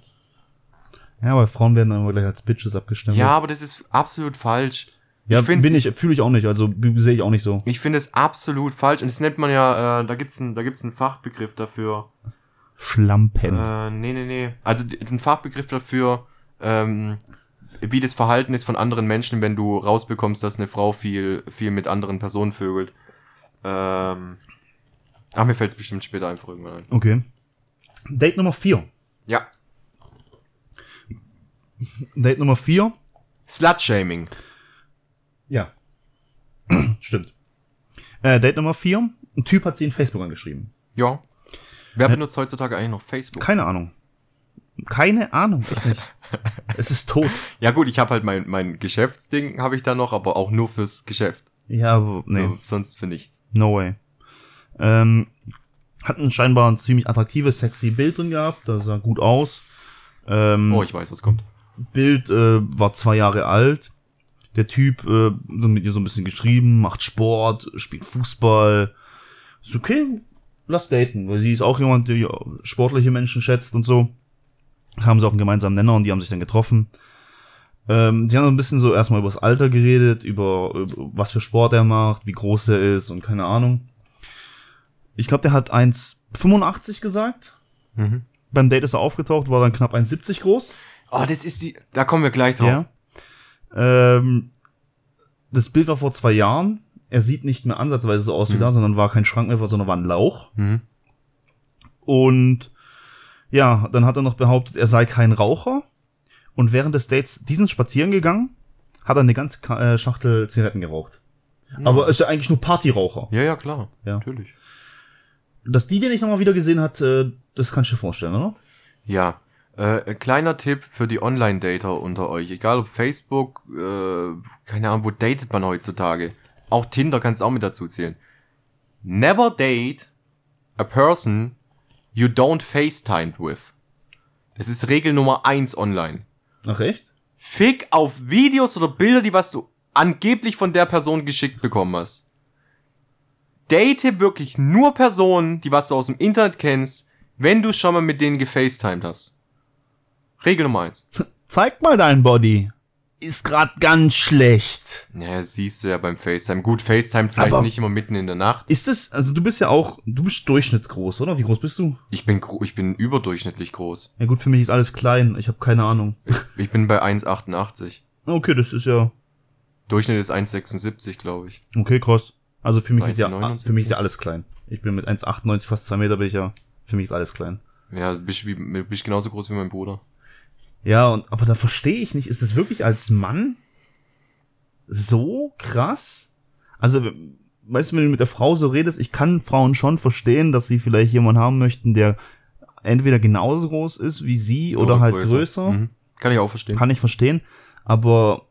Ja, weil Frauen werden dann immer gleich als Bitches abgestempelt. Ja, aber das ist absolut falsch. Ja, fühle ich auch nicht, also sehe ich auch nicht so. Ich finde es absolut falsch und das nennt man ja, da gibt's einen Fachbegriff dafür. Schlampen. Nee. Also ein Fachbegriff dafür, wie das Verhalten ist von anderen Menschen, wenn du rausbekommst, dass eine Frau viel mit anderen Personen vögelt. Mir fällt's bestimmt später einfach irgendwann ein. Okay. Date Nummer 4. Ja. Date Nummer 4. Slutshaming. Ja. Stimmt. Date Nummer 4. Ein Typ hat sie in Facebook angeschrieben. Ja. Wer benutzt heutzutage eigentlich noch Facebook? Keine Ahnung. Keine Ahnung. Echt nicht. Es ist tot. Ja gut, ich habe halt mein Geschäftsding habe ich da noch, aber auch nur fürs Geschäft. Ja, aber nee. So, sonst für nichts. No way. Hat scheinbar ein ziemlich attraktives, sexy Bild drin gehabt. Das sah gut aus. Ich weiß, was kommt. Bild war 2 Jahre alt. Der Typ, mit ihr so ein bisschen geschrieben, macht Sport, spielt Fußball. Ist okay, lass daten, weil sie ist auch jemand, der sportliche Menschen schätzt und so. Kamen sie auf einen gemeinsamen Nenner und die haben sich dann getroffen. Sie haben so ein bisschen so erstmal über das Alter geredet, über was für Sport er macht, wie groß er ist und keine Ahnung. Ich glaube, der hat 1,85 gesagt. Mhm. Beim Date ist er aufgetaucht, war dann knapp 1,70 groß. Oh, das ist da kommen wir gleich drauf. Ja. Das Bild war vor 2 Jahren. Er sieht nicht mehr ansatzweise so aus wie da, sondern war kein Schrank mehr, sondern war ein Lauch. Mhm. Und ja, dann hat er noch behauptet, er sei kein Raucher. Und während des Dates diesen spazieren gegangen, hat er eine ganze Schachtel Zigaretten geraucht. Mhm. Aber ist ja eigentlich nur Partyraucher. Ja, klar. Ja. Natürlich. Dass die nicht nochmal wieder gesehen hat, das kannst du dir vorstellen, oder? Ja. Kleiner Tipp für die Online-Dater unter euch. Egal ob Facebook, keine Ahnung, wo datet man heutzutage? Auch Tinder kannst du auch mit dazu zählen. Never date a person you don't FaceTimed with. Das ist Regel Nummer 1 online. Ach echt? Fick auf Videos oder Bilder, was du angeblich von der Person geschickt bekommen hast. Date wirklich nur Personen, was du aus dem Internet kennst, wenn du schon mal mit denen gefacetimed hast. Regel Nummer 1. Zeig mal deinen Body. ist gerade ganz schlecht. Ja, das siehst du ja beim FaceTime. Gut, FaceTime vielleicht aber nicht immer mitten in der Nacht. Ist das, also du bist ja auch, du bist durchschnittsgroß, oder? Wie groß bist du? Ich bin überdurchschnittlich groß. Ja gut, für mich ist alles klein, ich habe keine Ahnung. Ich bin bei 1,88. Okay, das ist ja... Durchschnitt ist 1,76, glaube ich. Okay, krass. Also für mich 1, ist ja 79? Für mich ist ja alles klein. Ich bin mit 1,98, fast 2 Meter bin ich ja, für mich ist alles klein. Ja, bist genauso groß wie mein Bruder. Ja, aber da verstehe ich nicht, ist das wirklich als Mann so krass? Also, weißt du, wenn du mit der Frau so redest, ich kann Frauen schon verstehen, dass sie vielleicht jemanden haben möchten, der entweder genauso groß ist wie sie oder halt größer. Mhm. Kann ich auch verstehen. Kann ich verstehen, aber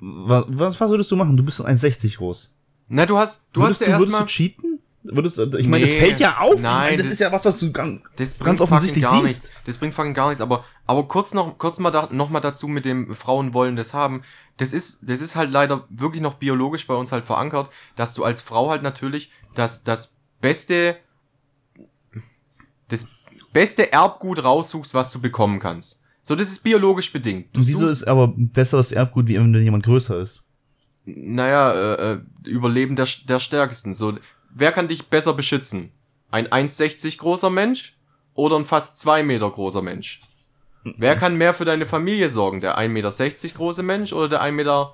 was würdest du machen? Du bist 1,60 groß. Na, würdest du cheaten? Ich meine, das fällt ja auf. Nein, das ist ja was du ganz offensichtlich siehst. Nichts. Das bringt fucking gar nichts. Aber kurz mal dazu mit dem Frauen wollen das haben. Das ist halt leider wirklich noch biologisch bei uns halt verankert, dass du als Frau halt natürlich das beste Erbgut raussuchst, was du bekommen kannst. So, das ist biologisch bedingt. Und wieso ist aber besseres Erbgut, wie wenn jemand größer ist? Naja, Überleben der Stärksten. So, wer kann dich besser beschützen? Ein 1,60 großer Mensch oder ein fast 2 Meter großer Mensch? Wer kann mehr für deine Familie sorgen? Der 1,60 Meter große Mensch oder der 1,90 Meter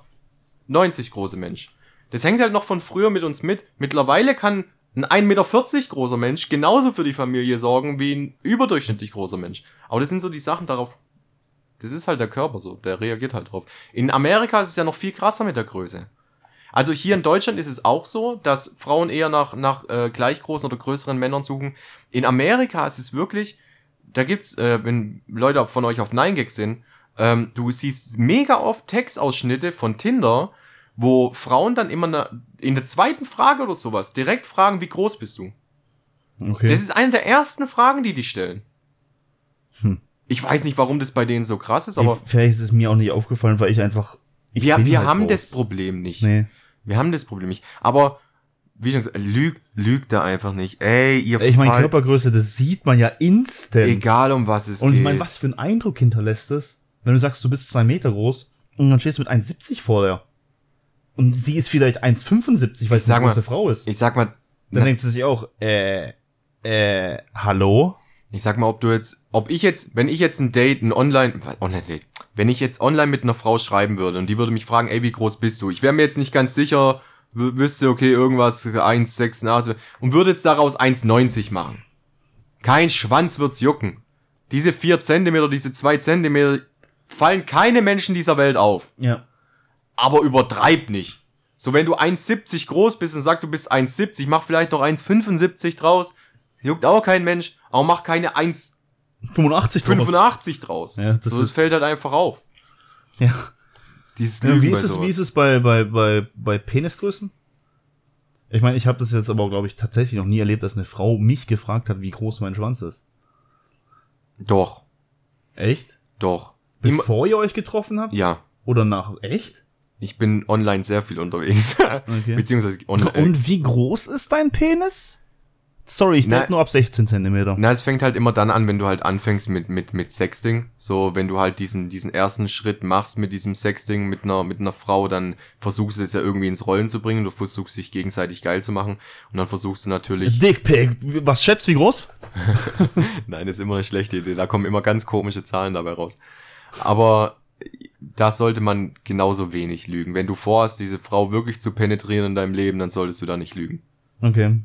große Mensch? Das hängt halt noch von früher mit uns mit. Mittlerweile kann ein 1,40 Meter großer Mensch genauso für die Familie sorgen wie ein überdurchschnittlich großer Mensch. Aber das sind so die Sachen, darauf... Das ist halt der Körper so, der reagiert halt drauf. In Amerika ist es ja noch viel krasser mit der Größe. Also hier in Deutschland ist es auch so, dass Frauen eher nach gleich großen oder größeren Männern suchen. In Amerika ist es wirklich, da gibt's, wenn Leute von euch auf 9gag sind, du siehst mega oft Textausschnitte von Tinder, wo Frauen dann immer in der zweiten Frage oder sowas direkt fragen, wie groß bist du? Okay. Das ist eine der ersten Fragen, die stellen. Hm. Ich weiß nicht, warum das bei denen so krass ist, aber... Vielleicht ist es mir auch nicht aufgefallen, weil ich einfach... Wir haben das Problem nicht. Nee. Wir haben das Problem nicht. Aber, wie schon gesagt, lügt da einfach nicht. Ey, ihr... Ich meine, Körpergröße, das sieht man ja instant. Egal, um was es geht. Und ich meine, was für einen Eindruck hinterlässt es, wenn du sagst, du bist 2 Meter groß und dann stehst du mit 1,70 vor dir. Und sie ist vielleicht 1,75, weil sie eine große Frau ist. Ich sag mal... Dann denkt sie sich auch, hallo? Ich sag mal, wenn ich jetzt online mit einer Frau schreiben würde und die würde mich fragen, ey, wie groß bist du? Ich wäre mir jetzt nicht ganz sicher, wüsste, okay, irgendwas, 1,86 und würde jetzt daraus 1,90 machen. Kein Schwanz wird's jucken. Diese 4 Zentimeter, diese 2 Zentimeter fallen keine Menschen dieser Welt auf. Ja. Aber übertreib nicht. So, wenn du 1,70 groß bist und sagst, du bist 1,70, mach vielleicht noch 1,75 draus. Juckt auch kein Mensch, aber mach keine 1,85 draus. Ja, das fällt halt einfach auf. Ja. Wie ist es bei Penisgrößen? Ich meine, ich habe das jetzt aber, glaube ich, tatsächlich noch nie erlebt, dass eine Frau mich gefragt hat, wie groß mein Schwanz ist. Doch. Echt? Doch. Bevor ihr euch getroffen habt? Ja. Oder nach? Echt? Ich bin online sehr viel unterwegs. Okay. Beziehungsweise online. Und wie groß ist dein Penis? Sorry, ich denke nur ab 16 Zentimeter. Na, es fängt halt immer dann an, wenn du halt anfängst mit Sexting. So, wenn du halt diesen ersten Schritt machst mit diesem Sexting, mit einer Frau, dann versuchst du es ja irgendwie ins Rollen zu bringen. Du versuchst dich gegenseitig geil zu machen. Und dann versuchst du natürlich... Dickpick. Was schätzt, wie groß? Nein, das ist immer eine schlechte Idee. Da kommen immer ganz komische Zahlen dabei raus. Aber da sollte man genauso wenig lügen. Wenn du vorhast, diese Frau wirklich zu penetrieren in deinem Leben, dann solltest du da nicht lügen. Okay.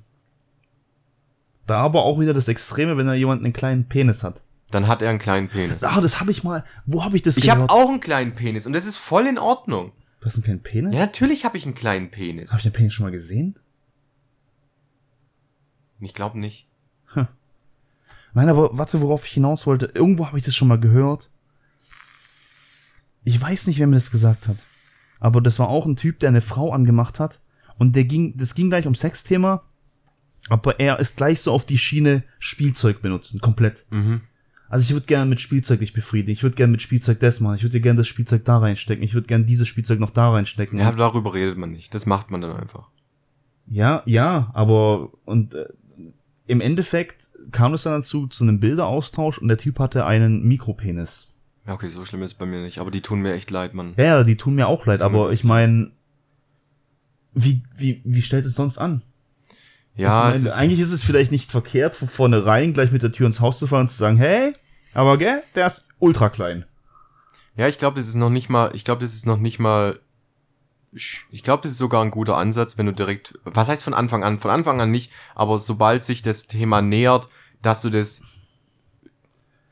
Da aber auch wieder das Extreme, wenn da jemand einen kleinen Penis hat. Dann hat er einen kleinen Penis. Ah, das habe ich mal... Wo habe ich das gehört? Ich habe auch einen kleinen Penis und das ist voll in Ordnung. Du hast einen kleinen Penis? Ja, natürlich habe ich einen kleinen Penis. Habe ich den Penis schon mal gesehen? Ich glaube nicht. Hm. Nein, aber warte, worauf ich hinaus wollte. Irgendwo habe ich das schon mal gehört. Ich weiß nicht, wer mir das gesagt hat. Aber das war auch ein Typ, der eine Frau angemacht hat. Und das ging gleich um Sexthema. Aber er ist gleich so auf die Schiene Spielzeug benutzen, komplett. Mhm. Also ich würde gerne mit Spielzeug dich befriedigen, ich würde gerne mit Spielzeug das machen, ich würde gerne das Spielzeug da reinstecken, ich würde gerne dieses Spielzeug noch da reinstecken. Ja, darüber redet man nicht, das macht man dann einfach. Ja, aber im Endeffekt kam es dann dazu, zu einem Bilderaustausch und der Typ hatte einen Mikropenis. Ja, okay, so schlimm ist es bei mir nicht. Aber die tun mir echt leid, Mann. Ja, die tun mir auch leid. Aber ich meine, wie stellt es sonst an? Ja, es ist eigentlich ist es vielleicht nicht verkehrt, von vornherein gleich mit der Tür ins Haus zu fahren und zu sagen, hey, aber gell, der ist ultra klein. Ja, ich glaube, das ist sogar ein guter Ansatz, wenn du direkt, was heißt von Anfang an nicht, aber sobald sich das Thema nähert, dass du das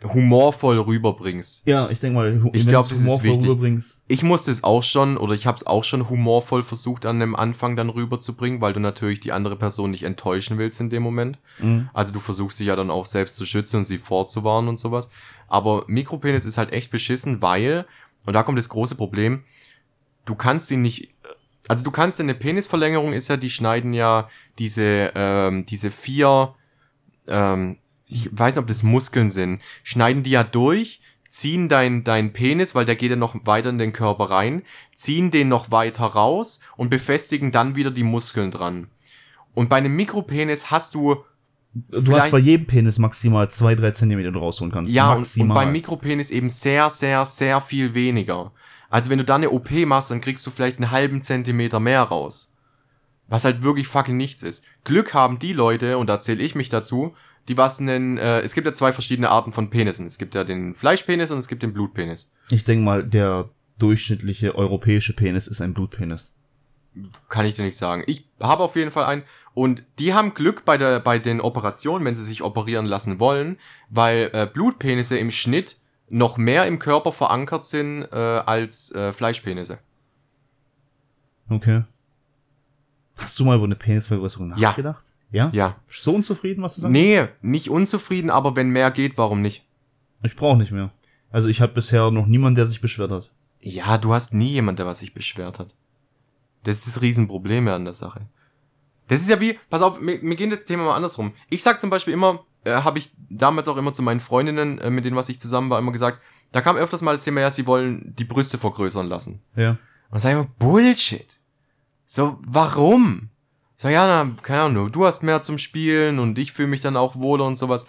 humorvoll rüberbringst. Ja, ich denke mal, ich glaube, das ist wichtig. Ich musste es auch schon, oder ich habe es auch schon humorvoll versucht, an dem Anfang dann rüberzubringen, weil du natürlich die andere Person nicht enttäuschen willst in dem Moment. Mhm. Also du versuchst sie ja dann auch selbst zu schützen und sie vorzuwarnen und sowas. Aber Mikropenis ist halt echt beschissen, weil, und da kommt das große Problem, eine Penisverlängerung ist ja, die schneiden ja diese vier, ich weiß nicht, ob das Muskeln sind, schneiden die ja durch, ziehen deinen Penis, weil der geht ja noch weiter in den Körper rein, ziehen den noch weiter raus und befestigen dann wieder die Muskeln dran. Und bei einem Mikropenis hast du... Du hast bei jedem Penis maximal 2-3 Zentimeter rausholen kannst. Ja, und beim Mikropenis eben sehr, sehr, sehr viel weniger. Also wenn du da eine OP machst, dann kriegst du vielleicht einen halben Zentimeter mehr raus. Was halt wirklich fucking nichts ist. Glück haben die Leute, und da zähle ich mich dazu, die was nennen, es gibt ja zwei verschiedene Arten von Penissen. Es gibt ja den Fleischpenis und es gibt den Blutpenis. Ich denke mal, der durchschnittliche europäische Penis ist ein Blutpenis. Kann ich dir nicht sagen. Ich habe auf jeden Fall einen. Und die haben Glück bei den Operationen, wenn sie sich operieren lassen wollen, weil Blutpenisse im Schnitt noch mehr im Körper verankert sind als Fleischpenisse. Okay. Hast du mal über eine Penisvergrößerung nachgedacht? Ja. Ja? So unzufrieden, was du sagst? Nee, nicht unzufrieden, aber wenn mehr geht, warum nicht? Ich brauche nicht mehr. Also ich habe bisher noch niemanden, der sich beschwert hat. Ja, du hast nie jemanden, der was sich beschwert hat. Das ist das Riesenproblem an der Sache. Das ist ja wie, pass auf, mir geht das Thema mal andersrum. Ich sag zum Beispiel immer, habe ich damals auch immer zu meinen Freundinnen, mit denen was ich zusammen war, immer gesagt, da kam öfters mal das Thema, ja, sie wollen die Brüste vergrößern lassen. Ja. Und dann sag ich immer, Bullshit. So, warum? So, ja, na, keine Ahnung, du hast mehr zum Spielen und ich fühle mich dann auch wohler und sowas.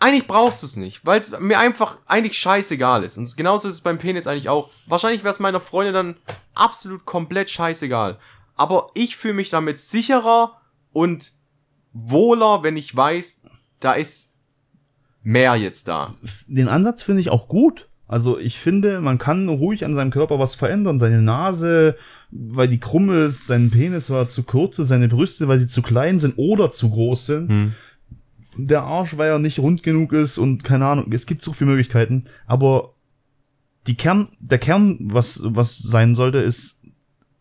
Eigentlich brauchst du es nicht, weil es mir einfach eigentlich scheißegal ist. Und genauso ist es beim Penis eigentlich auch. Wahrscheinlich wäre es meiner Freundin dann absolut komplett scheißegal. Aber ich fühle mich damit sicherer und wohler, wenn ich weiß, da ist mehr jetzt da. Den Ansatz finde ich auch gut. Also ich finde, man kann ruhig an seinem Körper was verändern. Seine Nase, weil die krumm ist, sein Penis war zu kurz, seine Brüste, weil sie zu klein sind oder zu groß sind. Hm. Der Arsch, weil er nicht rund genug ist und keine Ahnung, es gibt so viele Möglichkeiten. Aber der Kern, was sein sollte, ist,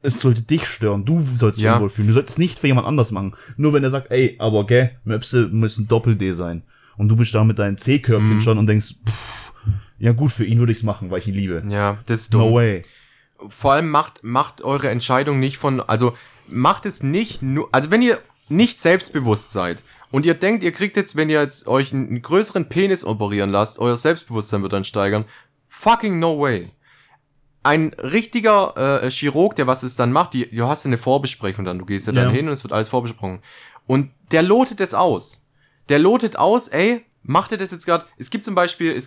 es sollte dich stören. Du sollst dich unwohl fühlen. Du solltest es nicht für jemand anders machen. Nur wenn er sagt, ey, aber gell, Möpse müssen Doppel-D sein. Und du bist da mit deinem C-Körbchen schon und denkst, pff, ja gut, für ihn würde ich es machen, weil ich ihn liebe. Ja, das ist dumm. No way. Vor allem macht eure Entscheidung nicht macht es nicht nur, also wenn ihr nicht selbstbewusst seid und ihr denkt, ihr kriegt jetzt, wenn ihr jetzt euch einen größeren Penis operieren lasst, euer Selbstbewusstsein wird dann steigern, fucking no way. Ein richtiger Chirurg, der was es dann macht, du hast ja eine Vorbesprechung dann, du gehst ja dann hin und es wird alles vorbesprochen. Und der lotet es aus. Der lotet aus, ey, macht ihr das jetzt gerade? Es gibt zum Beispiel,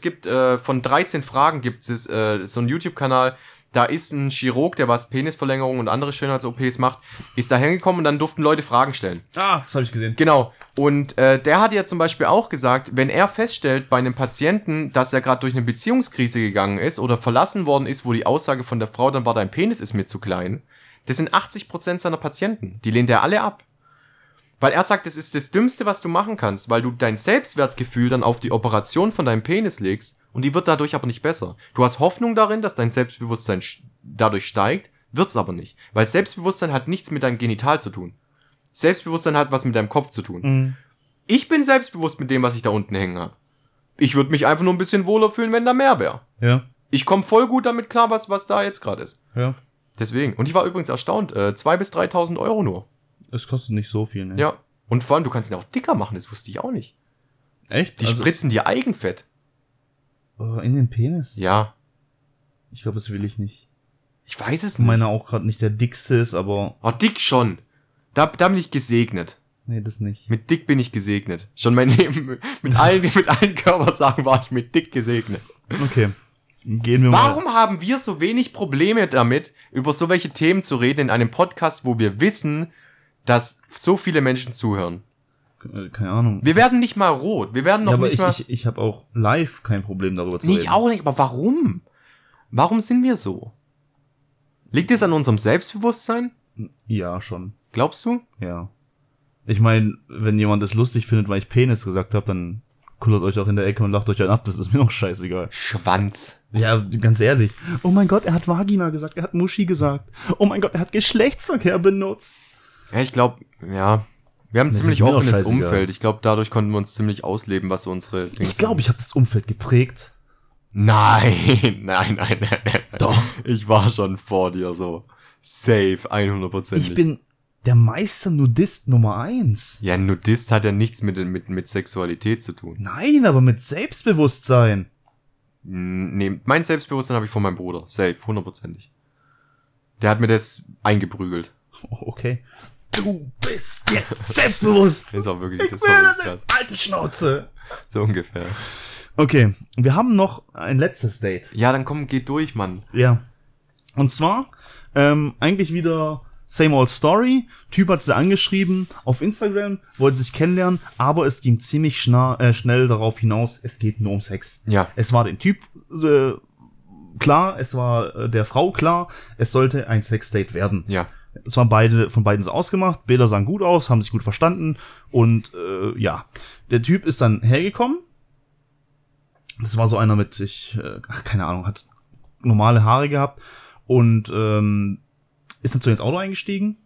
von 13 Fragen gibt es so einen YouTube-Kanal, da ist ein Chirurg, der was Penisverlängerung und andere Schönheits-OPs macht, ist da hingekommen und dann durften Leute Fragen stellen. Ah, das habe ich gesehen. Genau. Und der hat ja zum Beispiel auch gesagt, wenn er feststellt bei einem Patienten, dass er gerade durch eine Beziehungskrise gegangen ist oder verlassen worden ist, wo die Aussage von der Frau dann war, dein Penis ist mir zu klein, das sind 80% seiner Patienten. Die lehnt er alle ab. Weil er sagt, das ist das Dümmste, was du machen kannst, weil du dein Selbstwertgefühl dann auf die Operation von deinem Penis legst und die wird dadurch aber nicht besser. Du hast Hoffnung darin, dass dein Selbstbewusstsein dadurch steigt, wird's aber nicht. Weil Selbstbewusstsein hat nichts mit deinem Genital zu tun. Selbstbewusstsein hat was mit deinem Kopf zu tun. Mhm. Ich bin selbstbewusst mit dem, was ich da unten hängen habe. Ich würde mich einfach nur ein bisschen wohler fühlen, wenn da mehr wäre. Ja. Ich komme voll gut damit klar, was da jetzt gerade ist. Ja. Deswegen. Und ich war übrigens erstaunt, 2.000 bis 3.000 Euro nur. Es kostet nicht so viel, ne? Ja. Und vor allem, du kannst ihn auch dicker machen, das wusste ich auch nicht. Echt? Die spritzen dir Eigenfett. In den Penis? Ja. Ich glaube, das will ich nicht. Ich weiß es nicht. Meiner auch gerade nicht der dickste ist, aber... Oh, dick schon. Da bin ich gesegnet. Nee, das nicht. Mit dick bin ich gesegnet. Schon mein Leben, mit allen Körpersachen war ich mit dick gesegnet. Okay. Gehen wir mal. Warum haben wir so wenig Probleme damit, über so welche Themen zu reden in einem Podcast, wo wir wissen, dass so viele Menschen zuhören? Keine Ahnung. Wir werden nicht mal rot. Wir werden noch ja, aber nicht mal... Ich habe auch live kein Problem darüber zu reden. Ich auch nicht, aber warum? Warum sind wir so? Liegt es an unserem Selbstbewusstsein? Ja, schon. Glaubst du? Ja. Ich meine, wenn jemand es lustig findet, weil ich Penis gesagt habe, dann kullert euch auch in der Ecke und lacht euch dann ab. Das ist mir noch scheißegal. Schwanz. Ja, ganz ehrlich. Oh mein Gott, er hat Vagina gesagt, er hat Muschi gesagt. Oh mein Gott, er hat Geschlechtsverkehr benutzt. Ja, ich glaube, ja... Wir haben ein ziemlich offenes Umfeld. Ich glaube, dadurch konnten wir uns ziemlich ausleben, was so unsere Dinge sind. Ich glaube, ich habe das Umfeld geprägt. Nein. Doch. Ich war schon vor dir so. Safe, 100%. Ich bin der Meister Nudist Nummer 1. Ja, ein Nudist hat ja nichts mit Sexualität zu tun. Nein, aber mit Selbstbewusstsein. Nee, mein Selbstbewusstsein habe ich von meinem Bruder. Safe, 100%. Der hat mir das eingeprügelt. Okay. Du bist jetzt selbstbewusst. Das war wirklich, das war wirklich krass. Alte Schnauze. So ungefähr. Okay, wir haben noch ein letztes Date. Ja, dann komm, geh durch, Mann. Ja. Und zwar, eigentlich wieder same old story. Typ hat sie angeschrieben auf Instagram, wollte sich kennenlernen, aber es ging ziemlich schnell darauf hinaus, es geht nur um Sex. Ja. Es war dem Typ klar, es war der Frau klar, es sollte ein Sexdate werden. Ja. Es waren von beiden so ausgemacht, Bilder sahen gut aus, haben sich gut verstanden und ja. Der Typ ist dann hergekommen. Das war so einer mit, keine Ahnung, hat normale Haare gehabt und ist dann zu ins Auto eingestiegen,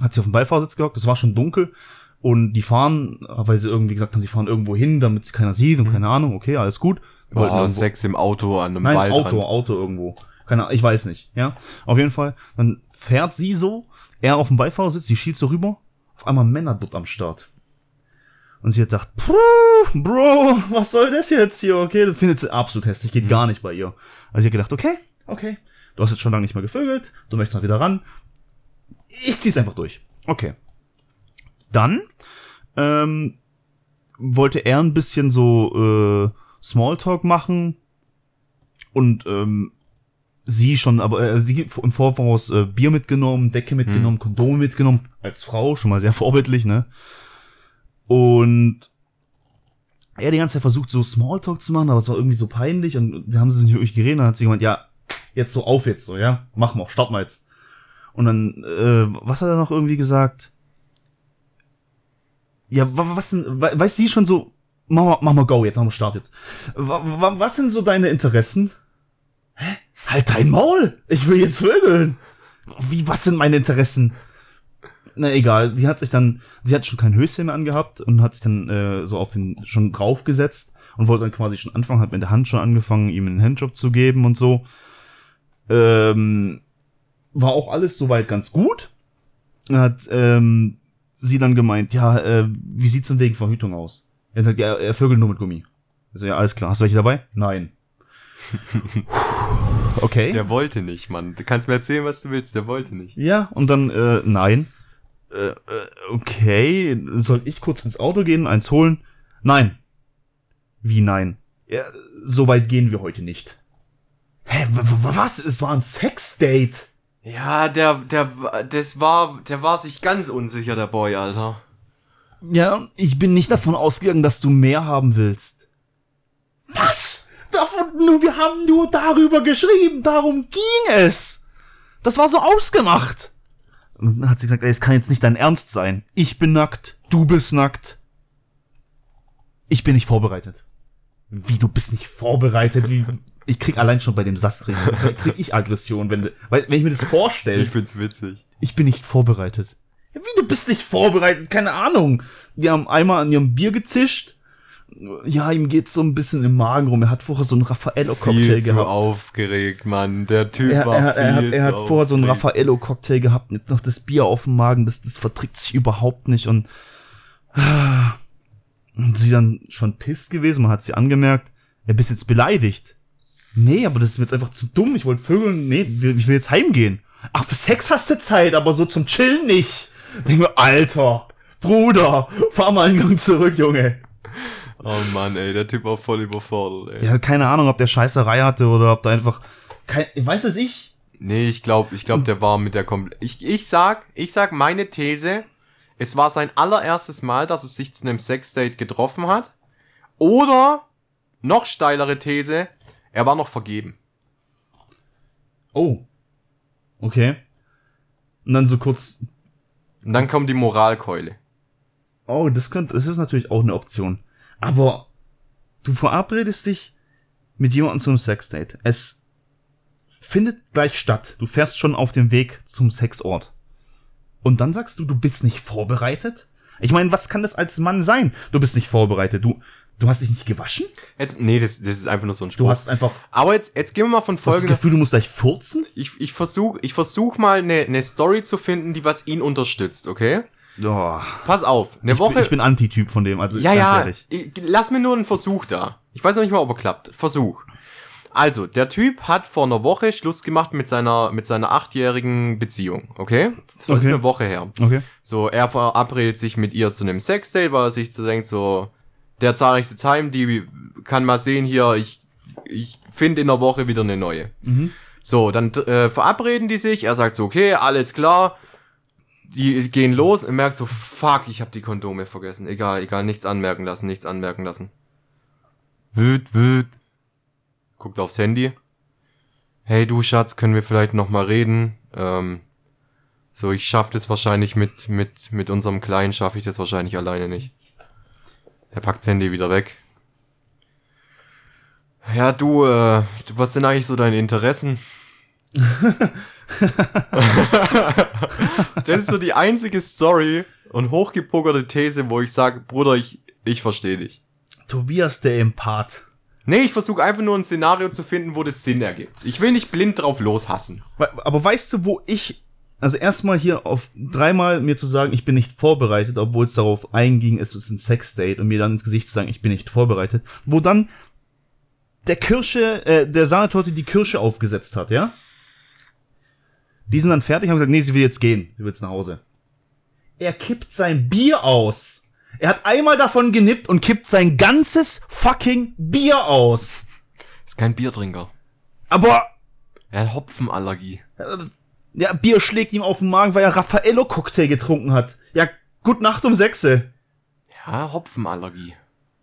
hat sich auf den Beifahrersitz gehockt, es war schon dunkel und die fahren, weil sie irgendwie gesagt haben, sie fahren irgendwo hin, damit es keiner sieht und keine Ahnung, okay, alles gut. Oh, Sex im Auto an einem Waldrand. Nein, Auto irgendwo. Keine Ahnung, ich weiß nicht, ja. Auf jeden Fall, dann fährt sie so, er auf dem Beifahrersitz, die schielt so rüber, auf einmal Männer dort am Start. Und sie hat gedacht, Bro, was soll das jetzt hier, okay? Das findet sie absolut hässlich, geht gar nicht bei ihr. Also sie hat gedacht, okay, du hast jetzt schon lange nicht mehr gevögelt, du möchtest noch wieder ran, ich zieh's einfach durch. Okay. Dann wollte er ein bisschen so Smalltalk machen und sie schon, aber sie im Voraus Bier mitgenommen, Decke mitgenommen, Kondome mitgenommen, als Frau, schon mal sehr vorbildlich, ne? Und er die ganze Zeit versucht, so Smalltalk zu machen, aber es war irgendwie so peinlich und da haben sie nicht wirklich geredet, dann hat sie gemeint, ja, jetzt so, ja, mach mal, start mal jetzt. Und dann, was hat er noch irgendwie gesagt? Ja, was denn, weiß sie schon so, mach mal go, jetzt machen wir Start jetzt. Was sind so deine Interessen? Hä? Halt dein Maul! Ich will jetzt vögeln! Was sind meine Interessen? Na egal, sie hat schon kein Höschen mehr angehabt und hat sich dann so auf den schon draufgesetzt und wollte dann quasi schon anfangen, hat mit der Hand schon angefangen, ihm einen Handjob zu geben und so. War auch alles soweit ganz gut. Hat sie dann gemeint, wie sieht's denn wegen Verhütung aus? Er hat gesagt, ja, er vögelt nur mit Gummi. Also ja, alles klar, hast du welche dabei? Nein. Okay. Der wollte nicht, Mann. Du kannst mir erzählen, was du willst. Der wollte nicht. Ja, und dann, nein. Okay. Soll ich kurz ins Auto gehen, eins holen? Nein. Wie nein? Ja, so weit gehen wir heute nicht. Hä, was? Es war ein Sexdate. Ja, der war sich ganz unsicher, der Boy, Alter. Ja, ich bin nicht davon ausgegangen, dass du mehr haben willst. Was? Wir haben nur darüber geschrieben, darum ging es. Das war so ausgemacht. Und dann hat sie gesagt, es kann jetzt nicht dein Ernst sein. Ich bin nackt, du bist nackt. Ich bin nicht vorbereitet. Wie, du bist nicht vorbereitet? Wie? Ich krieg allein schon bei dem Sastrich, krieg ich Aggression, wenn ich mir das vorstelle. Ich find's witzig. Ich bin nicht vorbereitet. Wie, du bist nicht vorbereitet? Keine Ahnung. Die haben einmal an ihrem Bier gezischt. Ja, ihm geht's so ein bisschen im Magen rum. Er hat vorher so einen Raffaello-Cocktail gehabt. Viel zu aufgeregt, Mann. Der Typ war viel zu aufgeregt. Er hat vorher so einen Raffaello-Cocktail gehabt. Jetzt noch das Bier auf dem Magen. Das verträgt sich überhaupt nicht. Und sie dann schon pisst gewesen. Man hat sie angemerkt. Er bist jetzt beleidigt. Nee, aber das ist mir jetzt einfach zu dumm. Ich wollte vögeln. Nee, ich will jetzt heimgehen. Ach, für Sex hast du Zeit, aber so zum Chillen nicht. Denk mir, Alter, Bruder, fahr mal einen Gang zurück, Junge. Oh Mann, ey, der Typ war voll überfordert, ey. Ja, keine Ahnung, ob der Scheißerei hatte oder ob da einfach... Weißt du, was ich? Nee, ich glaube, der war mit der komplett... Ich sag meine These, es war sein allererstes Mal, dass es sich zu einem Sexdate getroffen hat. Oder, noch steilere These, er war noch vergeben. Oh. Okay. Und dann so kurz... Und dann kommt die Moralkeule. Oh, das ist natürlich auch eine Option. Aber du verabredest dich mit jemandem zum Sexdate. Es findet gleich statt. Du fährst schon auf dem Weg zum Sexort. Und dann sagst du, du bist nicht vorbereitet? Ich meine, was kann das als Mann sein? Du bist nicht vorbereitet. Du hast dich nicht gewaschen? Jetzt, nee, das ist einfach nur so ein Spruch. Du hast einfach... Aber jetzt gehen wir mal von folgendem... Hast du das Gefühl, du musst gleich furzen? Ich versuch mal eine Story zu finden, die was ihn unterstützt, okay? Oh. Pass auf, eine Woche... Ich bin Antityp von dem, also ja, ganz ehrlich. Ja, lass mir nur einen Versuch da. Ich weiß noch nicht mal, ob er klappt. Versuch. Also, der Typ hat vor einer Woche Schluss gemacht mit seiner 8-jährigen Beziehung, okay? Das ist eine Woche her. Okay. So, er verabredet sich mit ihr zu einem Sexdate, weil er sich so denkt, so... Der zahlreichste Time, die kann mal sehen hier, ich finde in der Woche wieder eine neue. Mhm. So, dann verabreden die sich, er sagt so, okay, alles klar, die gehen los und merkt so, fuck, ich hab die Kondome vergessen. Egal, nichts anmerken lassen. Wüt. Guckt aufs Handy. Hey du Schatz, können wir vielleicht nochmal reden? So, ich schaff das wahrscheinlich mit unserem Kleinen, schaffe ich das wahrscheinlich alleine nicht. Er packt das Handy wieder weg. Ja, du, was sind eigentlich so deine Interessen? Das ist so die einzige Story und hochgepokerte These, wo ich sage, Bruder, ich verstehe dich. Tobias, der Empath. Nee, ich versuche einfach nur ein Szenario zu finden, wo das Sinn ergibt. Ich will nicht blind drauf loshassen. Aber weißt du, wo ich... Also erstmal hier auf dreimal mir zu sagen, ich bin nicht vorbereitet, obwohl es darauf einging, es ist ein Sexdate, und mir dann ins Gesicht zu sagen, ich bin nicht vorbereitet, wo dann der Sahnetorte die Kirsche aufgesetzt hat, ja? Die sind dann fertig, haben gesagt, nee, sie will jetzt gehen, sie will jetzt nach Hause. Er kippt sein Bier aus. Er hat einmal davon genippt und kippt sein ganzes fucking Bier aus. Ist kein Biertrinker. Aber... Er hat Hopfenallergie. Ja, Bier schlägt ihm auf den Magen, weil er Raffaello-Cocktail getrunken hat. Ja, gut Nacht um 6. Ja, Hopfenallergie.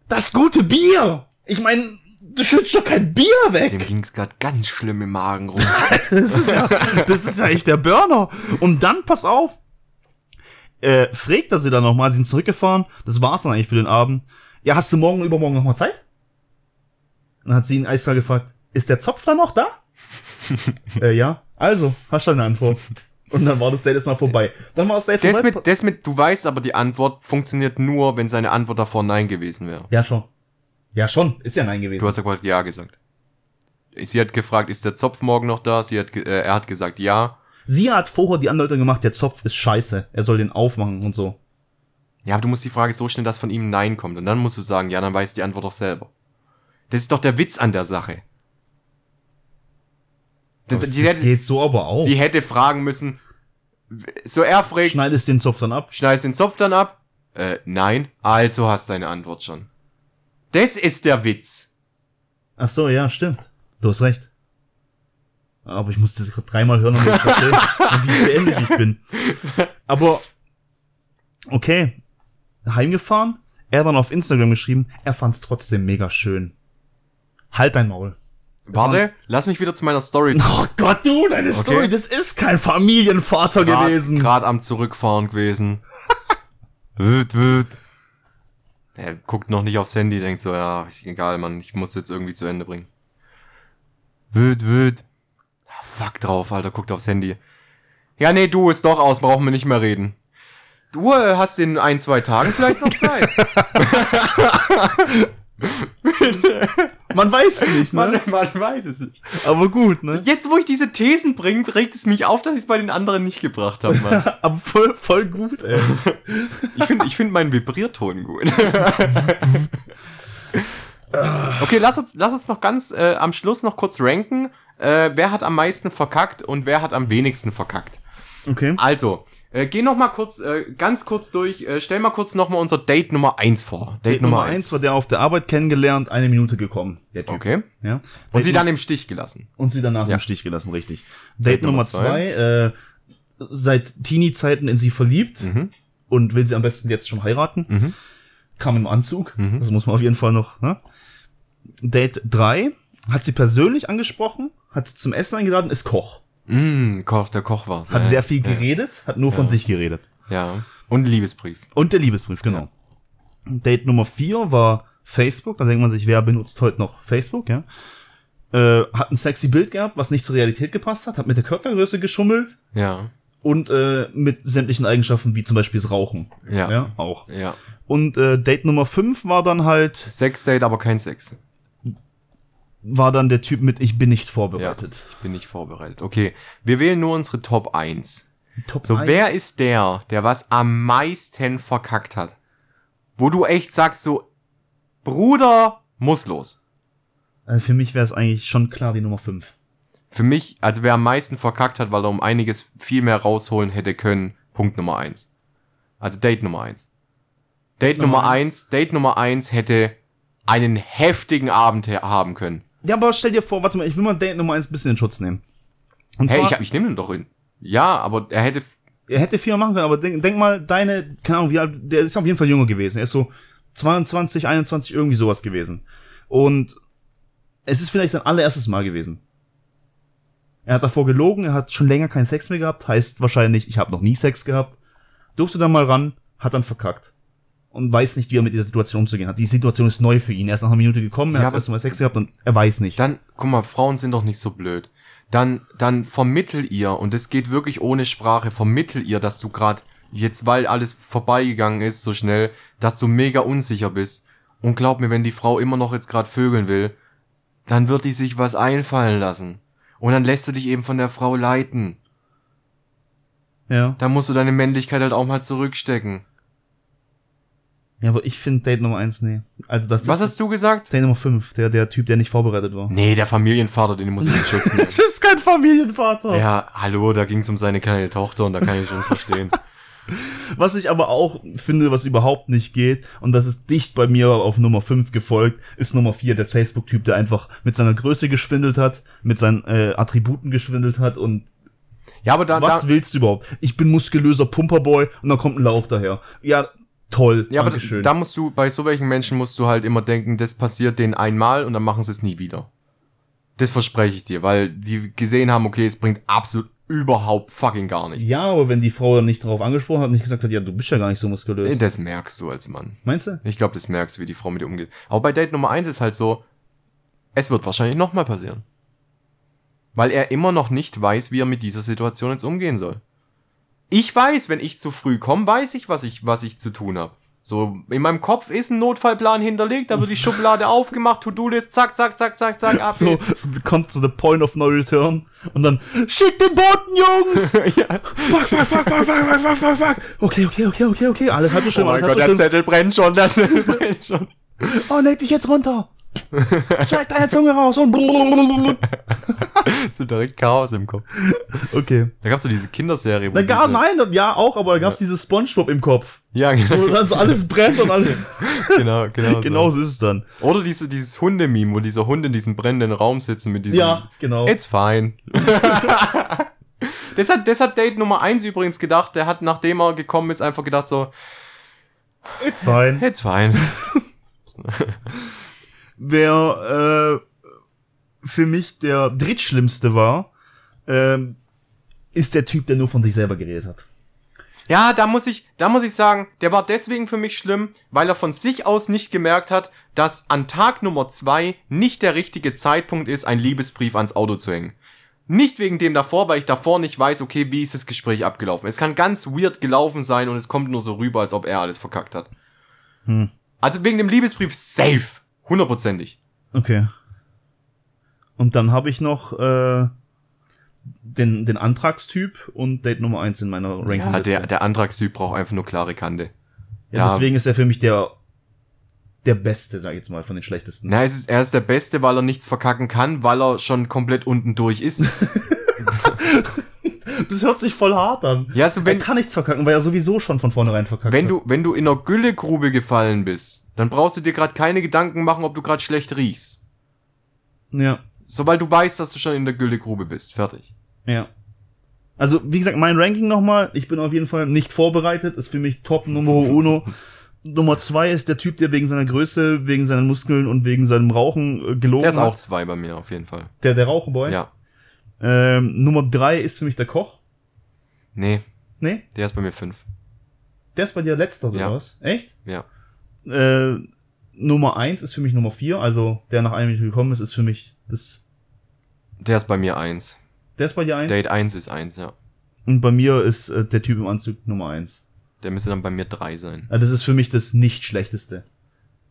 Das gute Bier! Ich meine, du schützt doch kein Bier weg! Dem ging's grad ganz schlimm im Magen rum. Das ist ja echt der Burner. Und dann, pass auf, fragt er sie dann nochmal, sie sind zurückgefahren, das war's dann eigentlich für den Abend. Ja, hast du morgen und übermorgen nochmal Zeit? Und dann hat sie ihn eiskalt gefragt, ist der Zopf dann noch da? Ja. Also, hast du eine Antwort. Und dann war das Date erstmal vorbei. Dann war das Date vorbei. Das mit, du weißt aber, die Antwort funktioniert nur, wenn seine Antwort davor Nein gewesen wäre. Ja, schon. Ist ja Nein gewesen. Du hast ja gerade Ja gesagt. Sie hat gefragt, ist der Zopf morgen noch da? Er hat gesagt Ja. Sie hat vorher die Andeutung gemacht, der Zopf ist scheiße. Er soll den aufmachen und so. Ja, aber du musst die Frage so stellen, dass von ihm Nein kommt. Und dann musst du sagen, ja, dann weiß die Antwort doch selber. Das ist doch der Witz an der Sache. Das geht so aber auch. Sie hätte fragen müssen, so er fragt... Schneidest den Zopf dann ab? Nein, also hast deine Antwort schon. Das ist der Witz. Ach so, ja, stimmt. Du hast recht. Aber ich musste das dreimal hören, um nicht verstehen, wie dämlich ich bin. Aber, okay. Heimgefahren, er dann auf Instagram geschrieben, er fand's trotzdem mega schön. Halt dein Maul. Warte, lass mich wieder zu meiner Story. Oh Gott, du, deine okay. Story, das ist kein Familienvater gewesen. Gerade am Zurückfahren gewesen. Wüt. Er guckt noch nicht aufs Handy, denkt so, ja, egal, Mann, ich muss jetzt irgendwie zu Ende bringen. Wüt. Fuck drauf, Alter, guckt aufs Handy. Ja, nee, du, ist doch aus, brauchen wir nicht mehr reden. Du hast in 1-2 Tagen vielleicht noch Zeit. Man weiß es nicht, ne? Man weiß es nicht. Aber gut, ne? Jetzt, wo ich diese Thesen bringe, regt es mich auf, dass ich es bei den anderen nicht gebracht habe, Mann. Aber voll gut, ey. Ich find meinen Vibrierton gut. Okay, lass uns noch ganz am Schluss noch kurz ranken. Wer hat am meisten verkackt und wer hat am wenigsten verkackt? Okay. Also, geh noch mal kurz, ganz kurz durch, stell mal kurz noch mal unser Date Nummer 1 vor. Date Nummer 1 war der auf der Arbeit kennengelernt, 1 Minute gekommen, der Typ. Okay. Ja. Und sie dann im Stich gelassen. Und sie danach im Stich gelassen, richtig. Date Nummer 2, seit Teenie-Zeiten in sie verliebt und will sie am besten jetzt schon heiraten. Mhm. Kam im Anzug, das muss man auf jeden Fall noch, ne? Date 3, hat sie persönlich angesprochen, hat sie zum Essen eingeladen, ist Koch. Der Koch war's. Hat sehr viel geredet, hat nur von sich geredet. Ja. Und Liebesbrief. Und der Liebesbrief, genau. Ja. Date Nummer 4 war Facebook, da denkt man sich, wer benutzt heute noch Facebook, ja. Hat ein sexy Bild gehabt, was nicht zur Realität gepasst hat, hat mit der Körpergröße geschummelt. Ja. Und mit sämtlichen Eigenschaften, wie zum Beispiel das Rauchen. Ja. Ja, auch. Ja. Und Date Nummer 5 war dann halt... Sex-Date, aber kein Sex. War dann der Typ mit, ich bin nicht vorbereitet. Ja, ich bin nicht vorbereitet. Okay, wir wählen nur unsere Top 1. Top 1? Wer ist der was am meisten verkackt hat? Wo du echt sagst so, Bruder, muss los. Also für mich wäre es eigentlich schon klar die Nummer 5. Für mich, also wer am meisten verkackt hat, weil er um einiges viel mehr rausholen hätte können, Punkt Nummer 1. Also Date Nummer 1. Date Nummer 1 hätte einen heftigen Abend haben können. Ja, aber stell dir vor, warte mal, ich will mal Date Nummer 1 ein bisschen in Schutz nehmen. Und hey, ich nehme den doch in. Ja, aber er hätte viel machen können, aber denk mal, keine Ahnung, wie alt, der ist auf jeden Fall jünger gewesen. Er ist so 22, 21, irgendwie sowas gewesen. Und es ist vielleicht sein allererstes Mal gewesen. Er hat davor gelogen, er hat schon länger keinen Sex mehr gehabt, heißt wahrscheinlich, ich habe noch nie Sex gehabt. Durfte dann mal ran, hat dann verkackt. Und weiß nicht, wie er mit dieser Situation umzugehen hat. Die Situation ist neu für ihn. Er ist nach einer Minute gekommen, er hat das erste Mal Sex gehabt und er weiß nicht. Dann, guck mal, Frauen sind doch nicht so blöd. Dann vermittel ihr, und es geht wirklich ohne Sprache, vermittel ihr, dass du gerade jetzt, weil alles vorbeigegangen ist so schnell, dass du mega unsicher bist. Und glaub mir, wenn die Frau immer noch jetzt gerade vögeln will, dann wird die sich was einfallen lassen. Und dann lässt du dich eben von der Frau leiten. Ja. Dann musst du deine Männlichkeit halt auch mal zurückstecken. Ja, aber ich finde Date Nummer 1, nee. Also das. Was hast du gesagt? Date Nummer 5, der Typ, der nicht vorbereitet war. Nee, der Familienvater, den muss ich nicht schützen. Das ist kein Familienvater. Ja, hallo, da ging's um seine kleine Tochter und da kann ich schon verstehen. Was ich aber auch finde, was überhaupt nicht geht, und das ist dicht bei mir auf Nummer 5 gefolgt, ist Nummer 4 der Facebook-Typ, der einfach mit seiner Größe geschwindelt hat, mit seinen Attributen geschwindelt hat und... Ja, aber da... Was willst du überhaupt? Ich bin muskulöser Pumperboy und dann kommt ein Lauch daher. Ja... Toll, ja, Dankeschön. Aber da musst du, bei so welchen Menschen musst du halt immer denken, das passiert denen einmal und dann machen sie es nie wieder. Das verspreche ich dir, weil die gesehen haben, okay, es bringt absolut überhaupt fucking gar nichts. Ja, aber wenn die Frau dann nicht darauf angesprochen hat und nicht gesagt hat, ja, du bist ja gar nicht so muskulös. Das merkst du als Mann. Meinst du? Ich glaube, das merkst du, wie die Frau mit dir umgeht. Aber bei Date Nummer 1 ist halt so, es wird wahrscheinlich nochmal passieren. Weil er immer noch nicht weiß, wie er mit dieser Situation jetzt umgehen soll. Ich weiß, wenn ich zu früh komme, weiß ich, was ich zu tun habe. So, in meinem Kopf ist ein Notfallplan hinterlegt, da wird die Schublade aufgemacht, To-Do-List, zack, zack, zack, zack, zack, ab geht's. So kommt zu the point of no return und dann, schick den Boten, Jungs! Ja. Fuck, fuck, fuck, fuck, fuck, fuck, fuck, fuck, okay, alles hat so schlimm, alles hat so schlimm. Oh mein Gott, der Zettel brennt schon. Oh, leg dich jetzt runter! Schalt deine Zunge raus und so direkt Chaos im Kopf. Okay. Da gab's so diese Kinderserie. Auch, aber da gab's dieses SpongeBob im Kopf. Ja, genau. Wo dann so alles brennt und alles. Genau. Genau so ist es dann. Oder dieses Hundememe, wo dieser Hund in diesem brennenden Raum sitzt mit diesem. Ja, genau. It's fine. Das hat Date Nummer 1 übrigens gedacht. Der hat, nachdem er gekommen ist, einfach gedacht so. It's fine. It's fine. Wer für mich der drittschlimmste war, ist der Typ, der nur von sich selber geredet hat. Ja, da muss ich sagen, der war deswegen für mich schlimm, weil er von sich aus nicht gemerkt hat, dass an Tag Nummer 2 nicht der richtige Zeitpunkt ist, einen Liebesbrief ans Auto zu hängen. Nicht wegen dem davor, weil ich davor nicht weiß, okay, wie ist das Gespräch abgelaufen. Es kann ganz weird gelaufen sein und es kommt nur so rüber, als ob er alles verkackt hat. Also wegen dem Liebesbrief safe. 100%ig. Okay. Und dann habe ich noch den Antragstyp und Date Nummer 1 in meiner Ranking-Liste. Ja, der Antragstyp braucht einfach nur klare Kante. Ja, deswegen ist er für mich der Beste, sag ich jetzt mal, von den Schlechtesten. Na, er ist der Beste, weil er nichts verkacken kann, weil er schon komplett unten durch ist. Das hört sich voll hart an. Ja, also er kann nichts verkacken, weil er sowieso schon von vornherein verkackt hat. Wenn du in einer Güllegrube gefallen bist, dann brauchst du dir gerade keine Gedanken machen, ob du gerade schlecht riechst. Ja. Sobald du weißt, dass du schon in der Güllegrube bist. Fertig. Ja. Also, wie gesagt, mein Ranking nochmal. Ich bin auf jeden Fall nicht vorbereitet. Ist für mich Top Nummer Uno. Nummer 2 ist der Typ, der wegen seiner Größe, wegen seinen Muskeln und wegen seinem Rauchen gelogen hat. Der ist auch 2 bei mir auf jeden Fall. Der Rauchboy? Ja. Nummer 3 ist für mich der Koch. Nee? Der ist bei mir 5. Der ist bei dir letzter, oder was? Echt? Ja. Nummer 1 ist für mich Nummer 4. Also, der nach einem gekommen ist, ist für mich das... Der ist bei mir 1. Der ist bei dir 1? Date 1 ist 1, ja. Und bei mir ist der Typ im Anzug Nummer 1. Der müsste dann bei mir 3 sein. Das ist für mich das nicht schlechteste.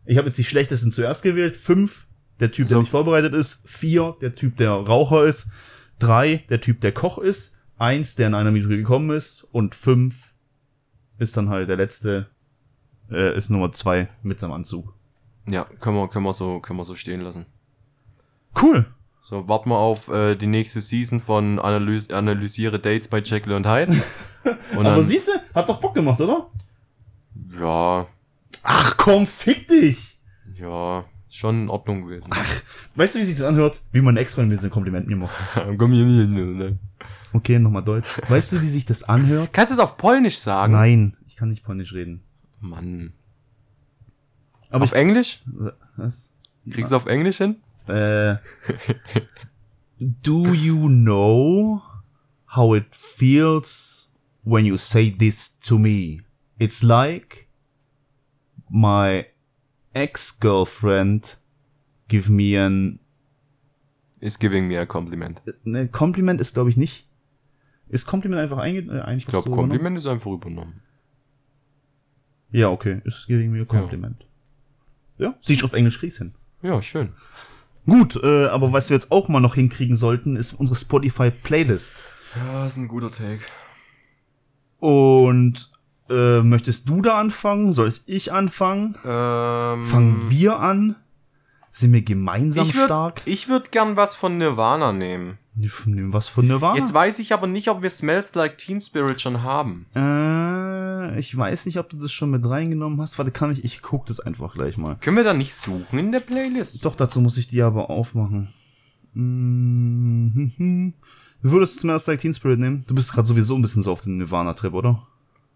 Ich habe jetzt die schlechtesten zuerst gewählt. 5, der Typ, der nicht vorbereitet ist. 4, der Typ, der Raucher ist. 3, der Typ, der Koch ist. 1, der in einer Minute gekommen ist. Und 5 ist dann halt der letzte, ist Nummer 2 mit seinem Anzug. Ja, können wir so stehen lassen. Cool. So, warten wir auf die nächste Season von Analysiere Dates bei Jekyll und Hyde. Und aber siehst du, hat doch Bock gemacht, oder? Ja. Ach komm, fick dich! Ja, ist schon in Ordnung gewesen. Ach, weißt du, wie sich das anhört? Wie man extra ein bisschen Kompliment mir macht. Komm hier nicht. Okay, nochmal Deutsch. Weißt du, wie sich das anhört? Kannst du es auf Polnisch sagen? Nein, ich kann nicht Polnisch reden. Mann. Aber auf Englisch? Was? Kriegst du auf Englisch hin? Do you know how it feels when you say this to me? It's like my ex-girlfriend give me an... Is giving me a compliment. Ne, Kompliment ist, glaube ich, nicht. Ist Kompliment einfach eingenommen? Ich glaube, so Kompliment ist einfach übernommen. Ja, okay. Is giving me a compliment. Ja, siehst du, auf Englisch kriegst hin. Ja, schön. Gut, aber was wir jetzt auch mal noch hinkriegen sollten, ist unsere Spotify-Playlist. Ja, ist ein guter Take. Und möchtest du da anfangen? Soll ich anfangen? Fangen wir an? Sind wir gemeinsam stark? Ich würde gern was von Nirvana nehmen. Was von Nirvana? Jetzt weiß ich aber nicht, ob wir Smells Like Teen Spirit schon haben. Ich weiß nicht, ob du das schon mit reingenommen hast. Warte, ich guck das einfach gleich mal. Können wir da nicht suchen in der Playlist? Doch, dazu muss ich die aber aufmachen. Du würdest Smells Like Teen Spirit nehmen? Du bist gerade sowieso ein bisschen so auf dem Nirvana-Trip, oder?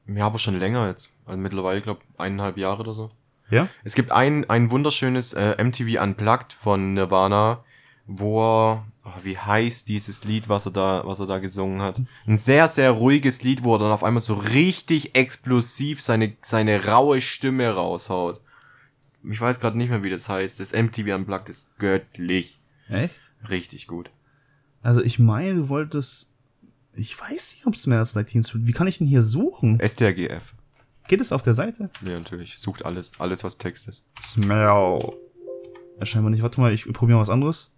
Ja, aber schon länger jetzt. Also mittlerweile, ich glaube, 1,5 Jahre oder so. Ja? Es gibt ein wunderschönes MTV Unplugged von Nirvana, wo er, wie heißt dieses Lied, was er da gesungen hat? Ein sehr, sehr ruhiges Lied, wo er dann auf einmal so richtig explosiv seine raue Stimme raushaut. Ich weiß gerade nicht mehr, wie das heißt. Das MTV Unplugged ist göttlich. Echt? Richtig gut. Also ich meine, du wolltest... Ich weiß nicht, ob es Smells Like Teen Spirit... Wie kann ich denn hier suchen? STRGF. Geht es auf der Seite? Ja, natürlich. Sucht alles, was Text ist. Smell. Ja, scheinbar nicht. Warte mal, ich probiere mal was anderes.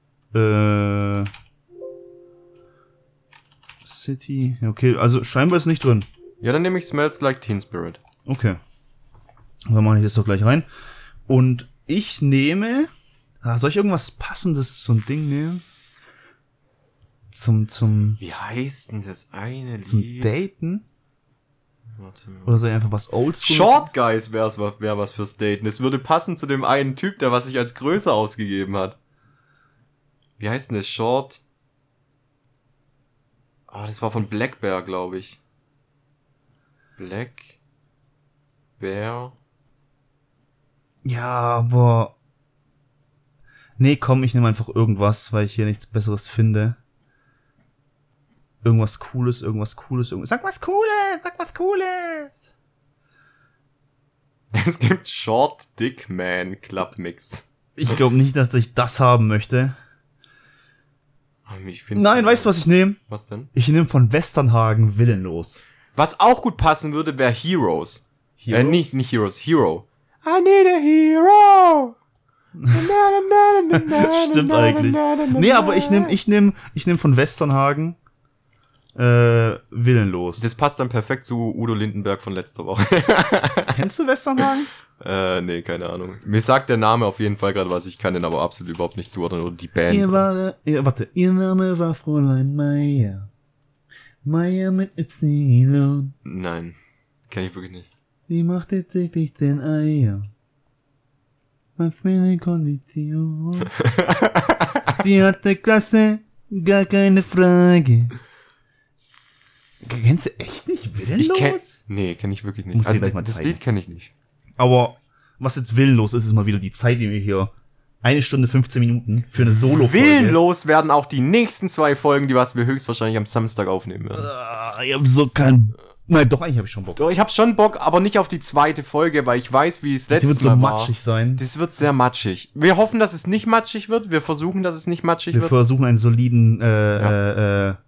City. Okay, also scheinbar ist nicht drin. Ja, dann nehme ich Smells Like Teen Spirit. Okay. Dann mache ich das doch gleich rein. Und ich nehme... soll ich irgendwas Passendes zum Ding nehmen? Wie heißt denn das eine Lied? Zum Daten? Warte mal. Oder soll ich einfach was Oldschool? Short Guys wär was fürs Daten. Es würde passen zu dem einen Typ, der was sich als Größe ausgegeben hat. Wie heißt denn das? Short? Das war von Black Bear, glaube ich. Black Bear. Ja, aber... Nee, komm, ich nehme einfach irgendwas, weil ich hier nichts Besseres finde. Irgendwas Cooles. Sag was Cooles! Es gibt Short Dick Man Club Mix. Ich glaube nicht, dass ich das haben möchte. Nein, weißt du, was ich nehme? Was denn? Ich nehme von Westernhagen willenlos. Was auch gut passen würde, wäre Heroes. Nicht Heroes, Hero. I need a hero! Stimmt eigentlich. Nee, aber ich nehm von Westernhagen willenlos. Das passt dann perfekt zu Udo Lindenberg von letzter Woche. Kennst du Westernhagen? Nee, keine Ahnung. Mir sagt der Name auf jeden Fall gerade was. Ich kann den aber absolut überhaupt nicht zuordnen. Oder die Band. Ihr Name war Fräulein Meier. Maya mit Y. Nein, kenn ich wirklich nicht. Sie macht jetzt wirklich den Eier. Was für eine Kondition. Sie hatte Klasse, gar keine Frage. Kennst du echt nicht Willenlos? Nee, kenn ich wirklich nicht. Muss also, mal das Lied kenn ich nicht. Aber was jetzt Willenlos ist, ist mal wieder die Zeit, die wir hier 1 Stunde, 15 Minuten für eine Solo-Folge. Willenlos werden auch die nächsten 2 Folgen, die was wir höchstwahrscheinlich am Samstag aufnehmen werden. Ich hab so keinen... Nein, doch, eigentlich hab ich schon Bock. Doch, ich hab schon Bock, aber nicht auf die zweite Folge, weil ich weiß, wie es letztes Mal war. Das wird so matschig sein. Das wird sehr matschig. Wir hoffen, dass es nicht matschig wird. Wir versuchen, dass es nicht matschig wird. Wir versuchen einen soliden,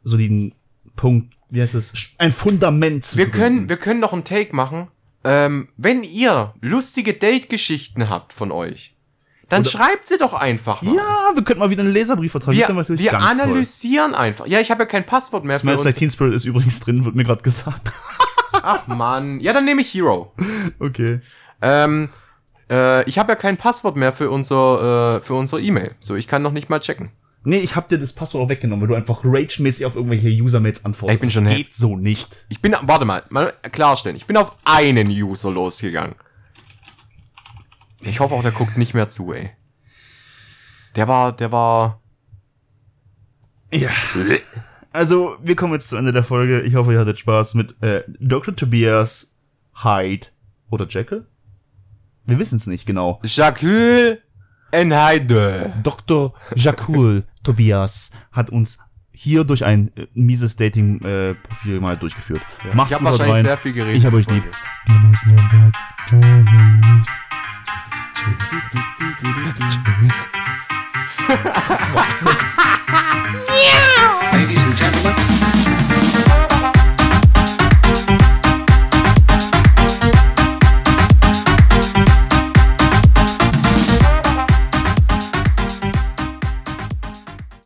soliden Punkt. Wie heißt es? Ein Fundament zu finden. Wir können noch einen Take machen. Wenn ihr lustige Date-Geschichten habt von euch, dann oder schreibt sie doch einfach mal. Ja, wir könnten mal wieder einen Leserbrief verteilen. Wir analysieren toll einfach. Ja, ich habe ja kein Passwort mehr Smells für uns. Smells Like Teen Spirit ist übrigens drin, wird mir gerade gesagt. Ach Mann. Ja, dann nehme ich Hero. Okay. Ich habe ja kein Passwort mehr für unsere E-Mail. So, ich kann noch nicht mal checken. Nee, ich hab dir das Passwort auch weggenommen, weil du einfach ragemäßig auf irgendwelche User-Mails antwortest. Ich bin schon geht so nicht. Warte mal klarstellen. Ich bin auf einen User losgegangen. Ich hoffe auch, der guckt nicht mehr zu, ey. Der war... Ja. Also, wir kommen jetzt zum Ende der Folge. Ich hoffe, ihr hattet Spaß mit Dr. Tobias, Hyde oder Jekyll? Wir wissen es nicht genau. Jekyll and Hyde. Dr. Jekyll Tobias hat uns hier durch ein mieses Dating-Profil mal durchgeführt. Ja. Macht's gut rein. Ich hab wahrscheinlich sehr viel geredet. Ich hab euch lieb. Tschüss. Was war das?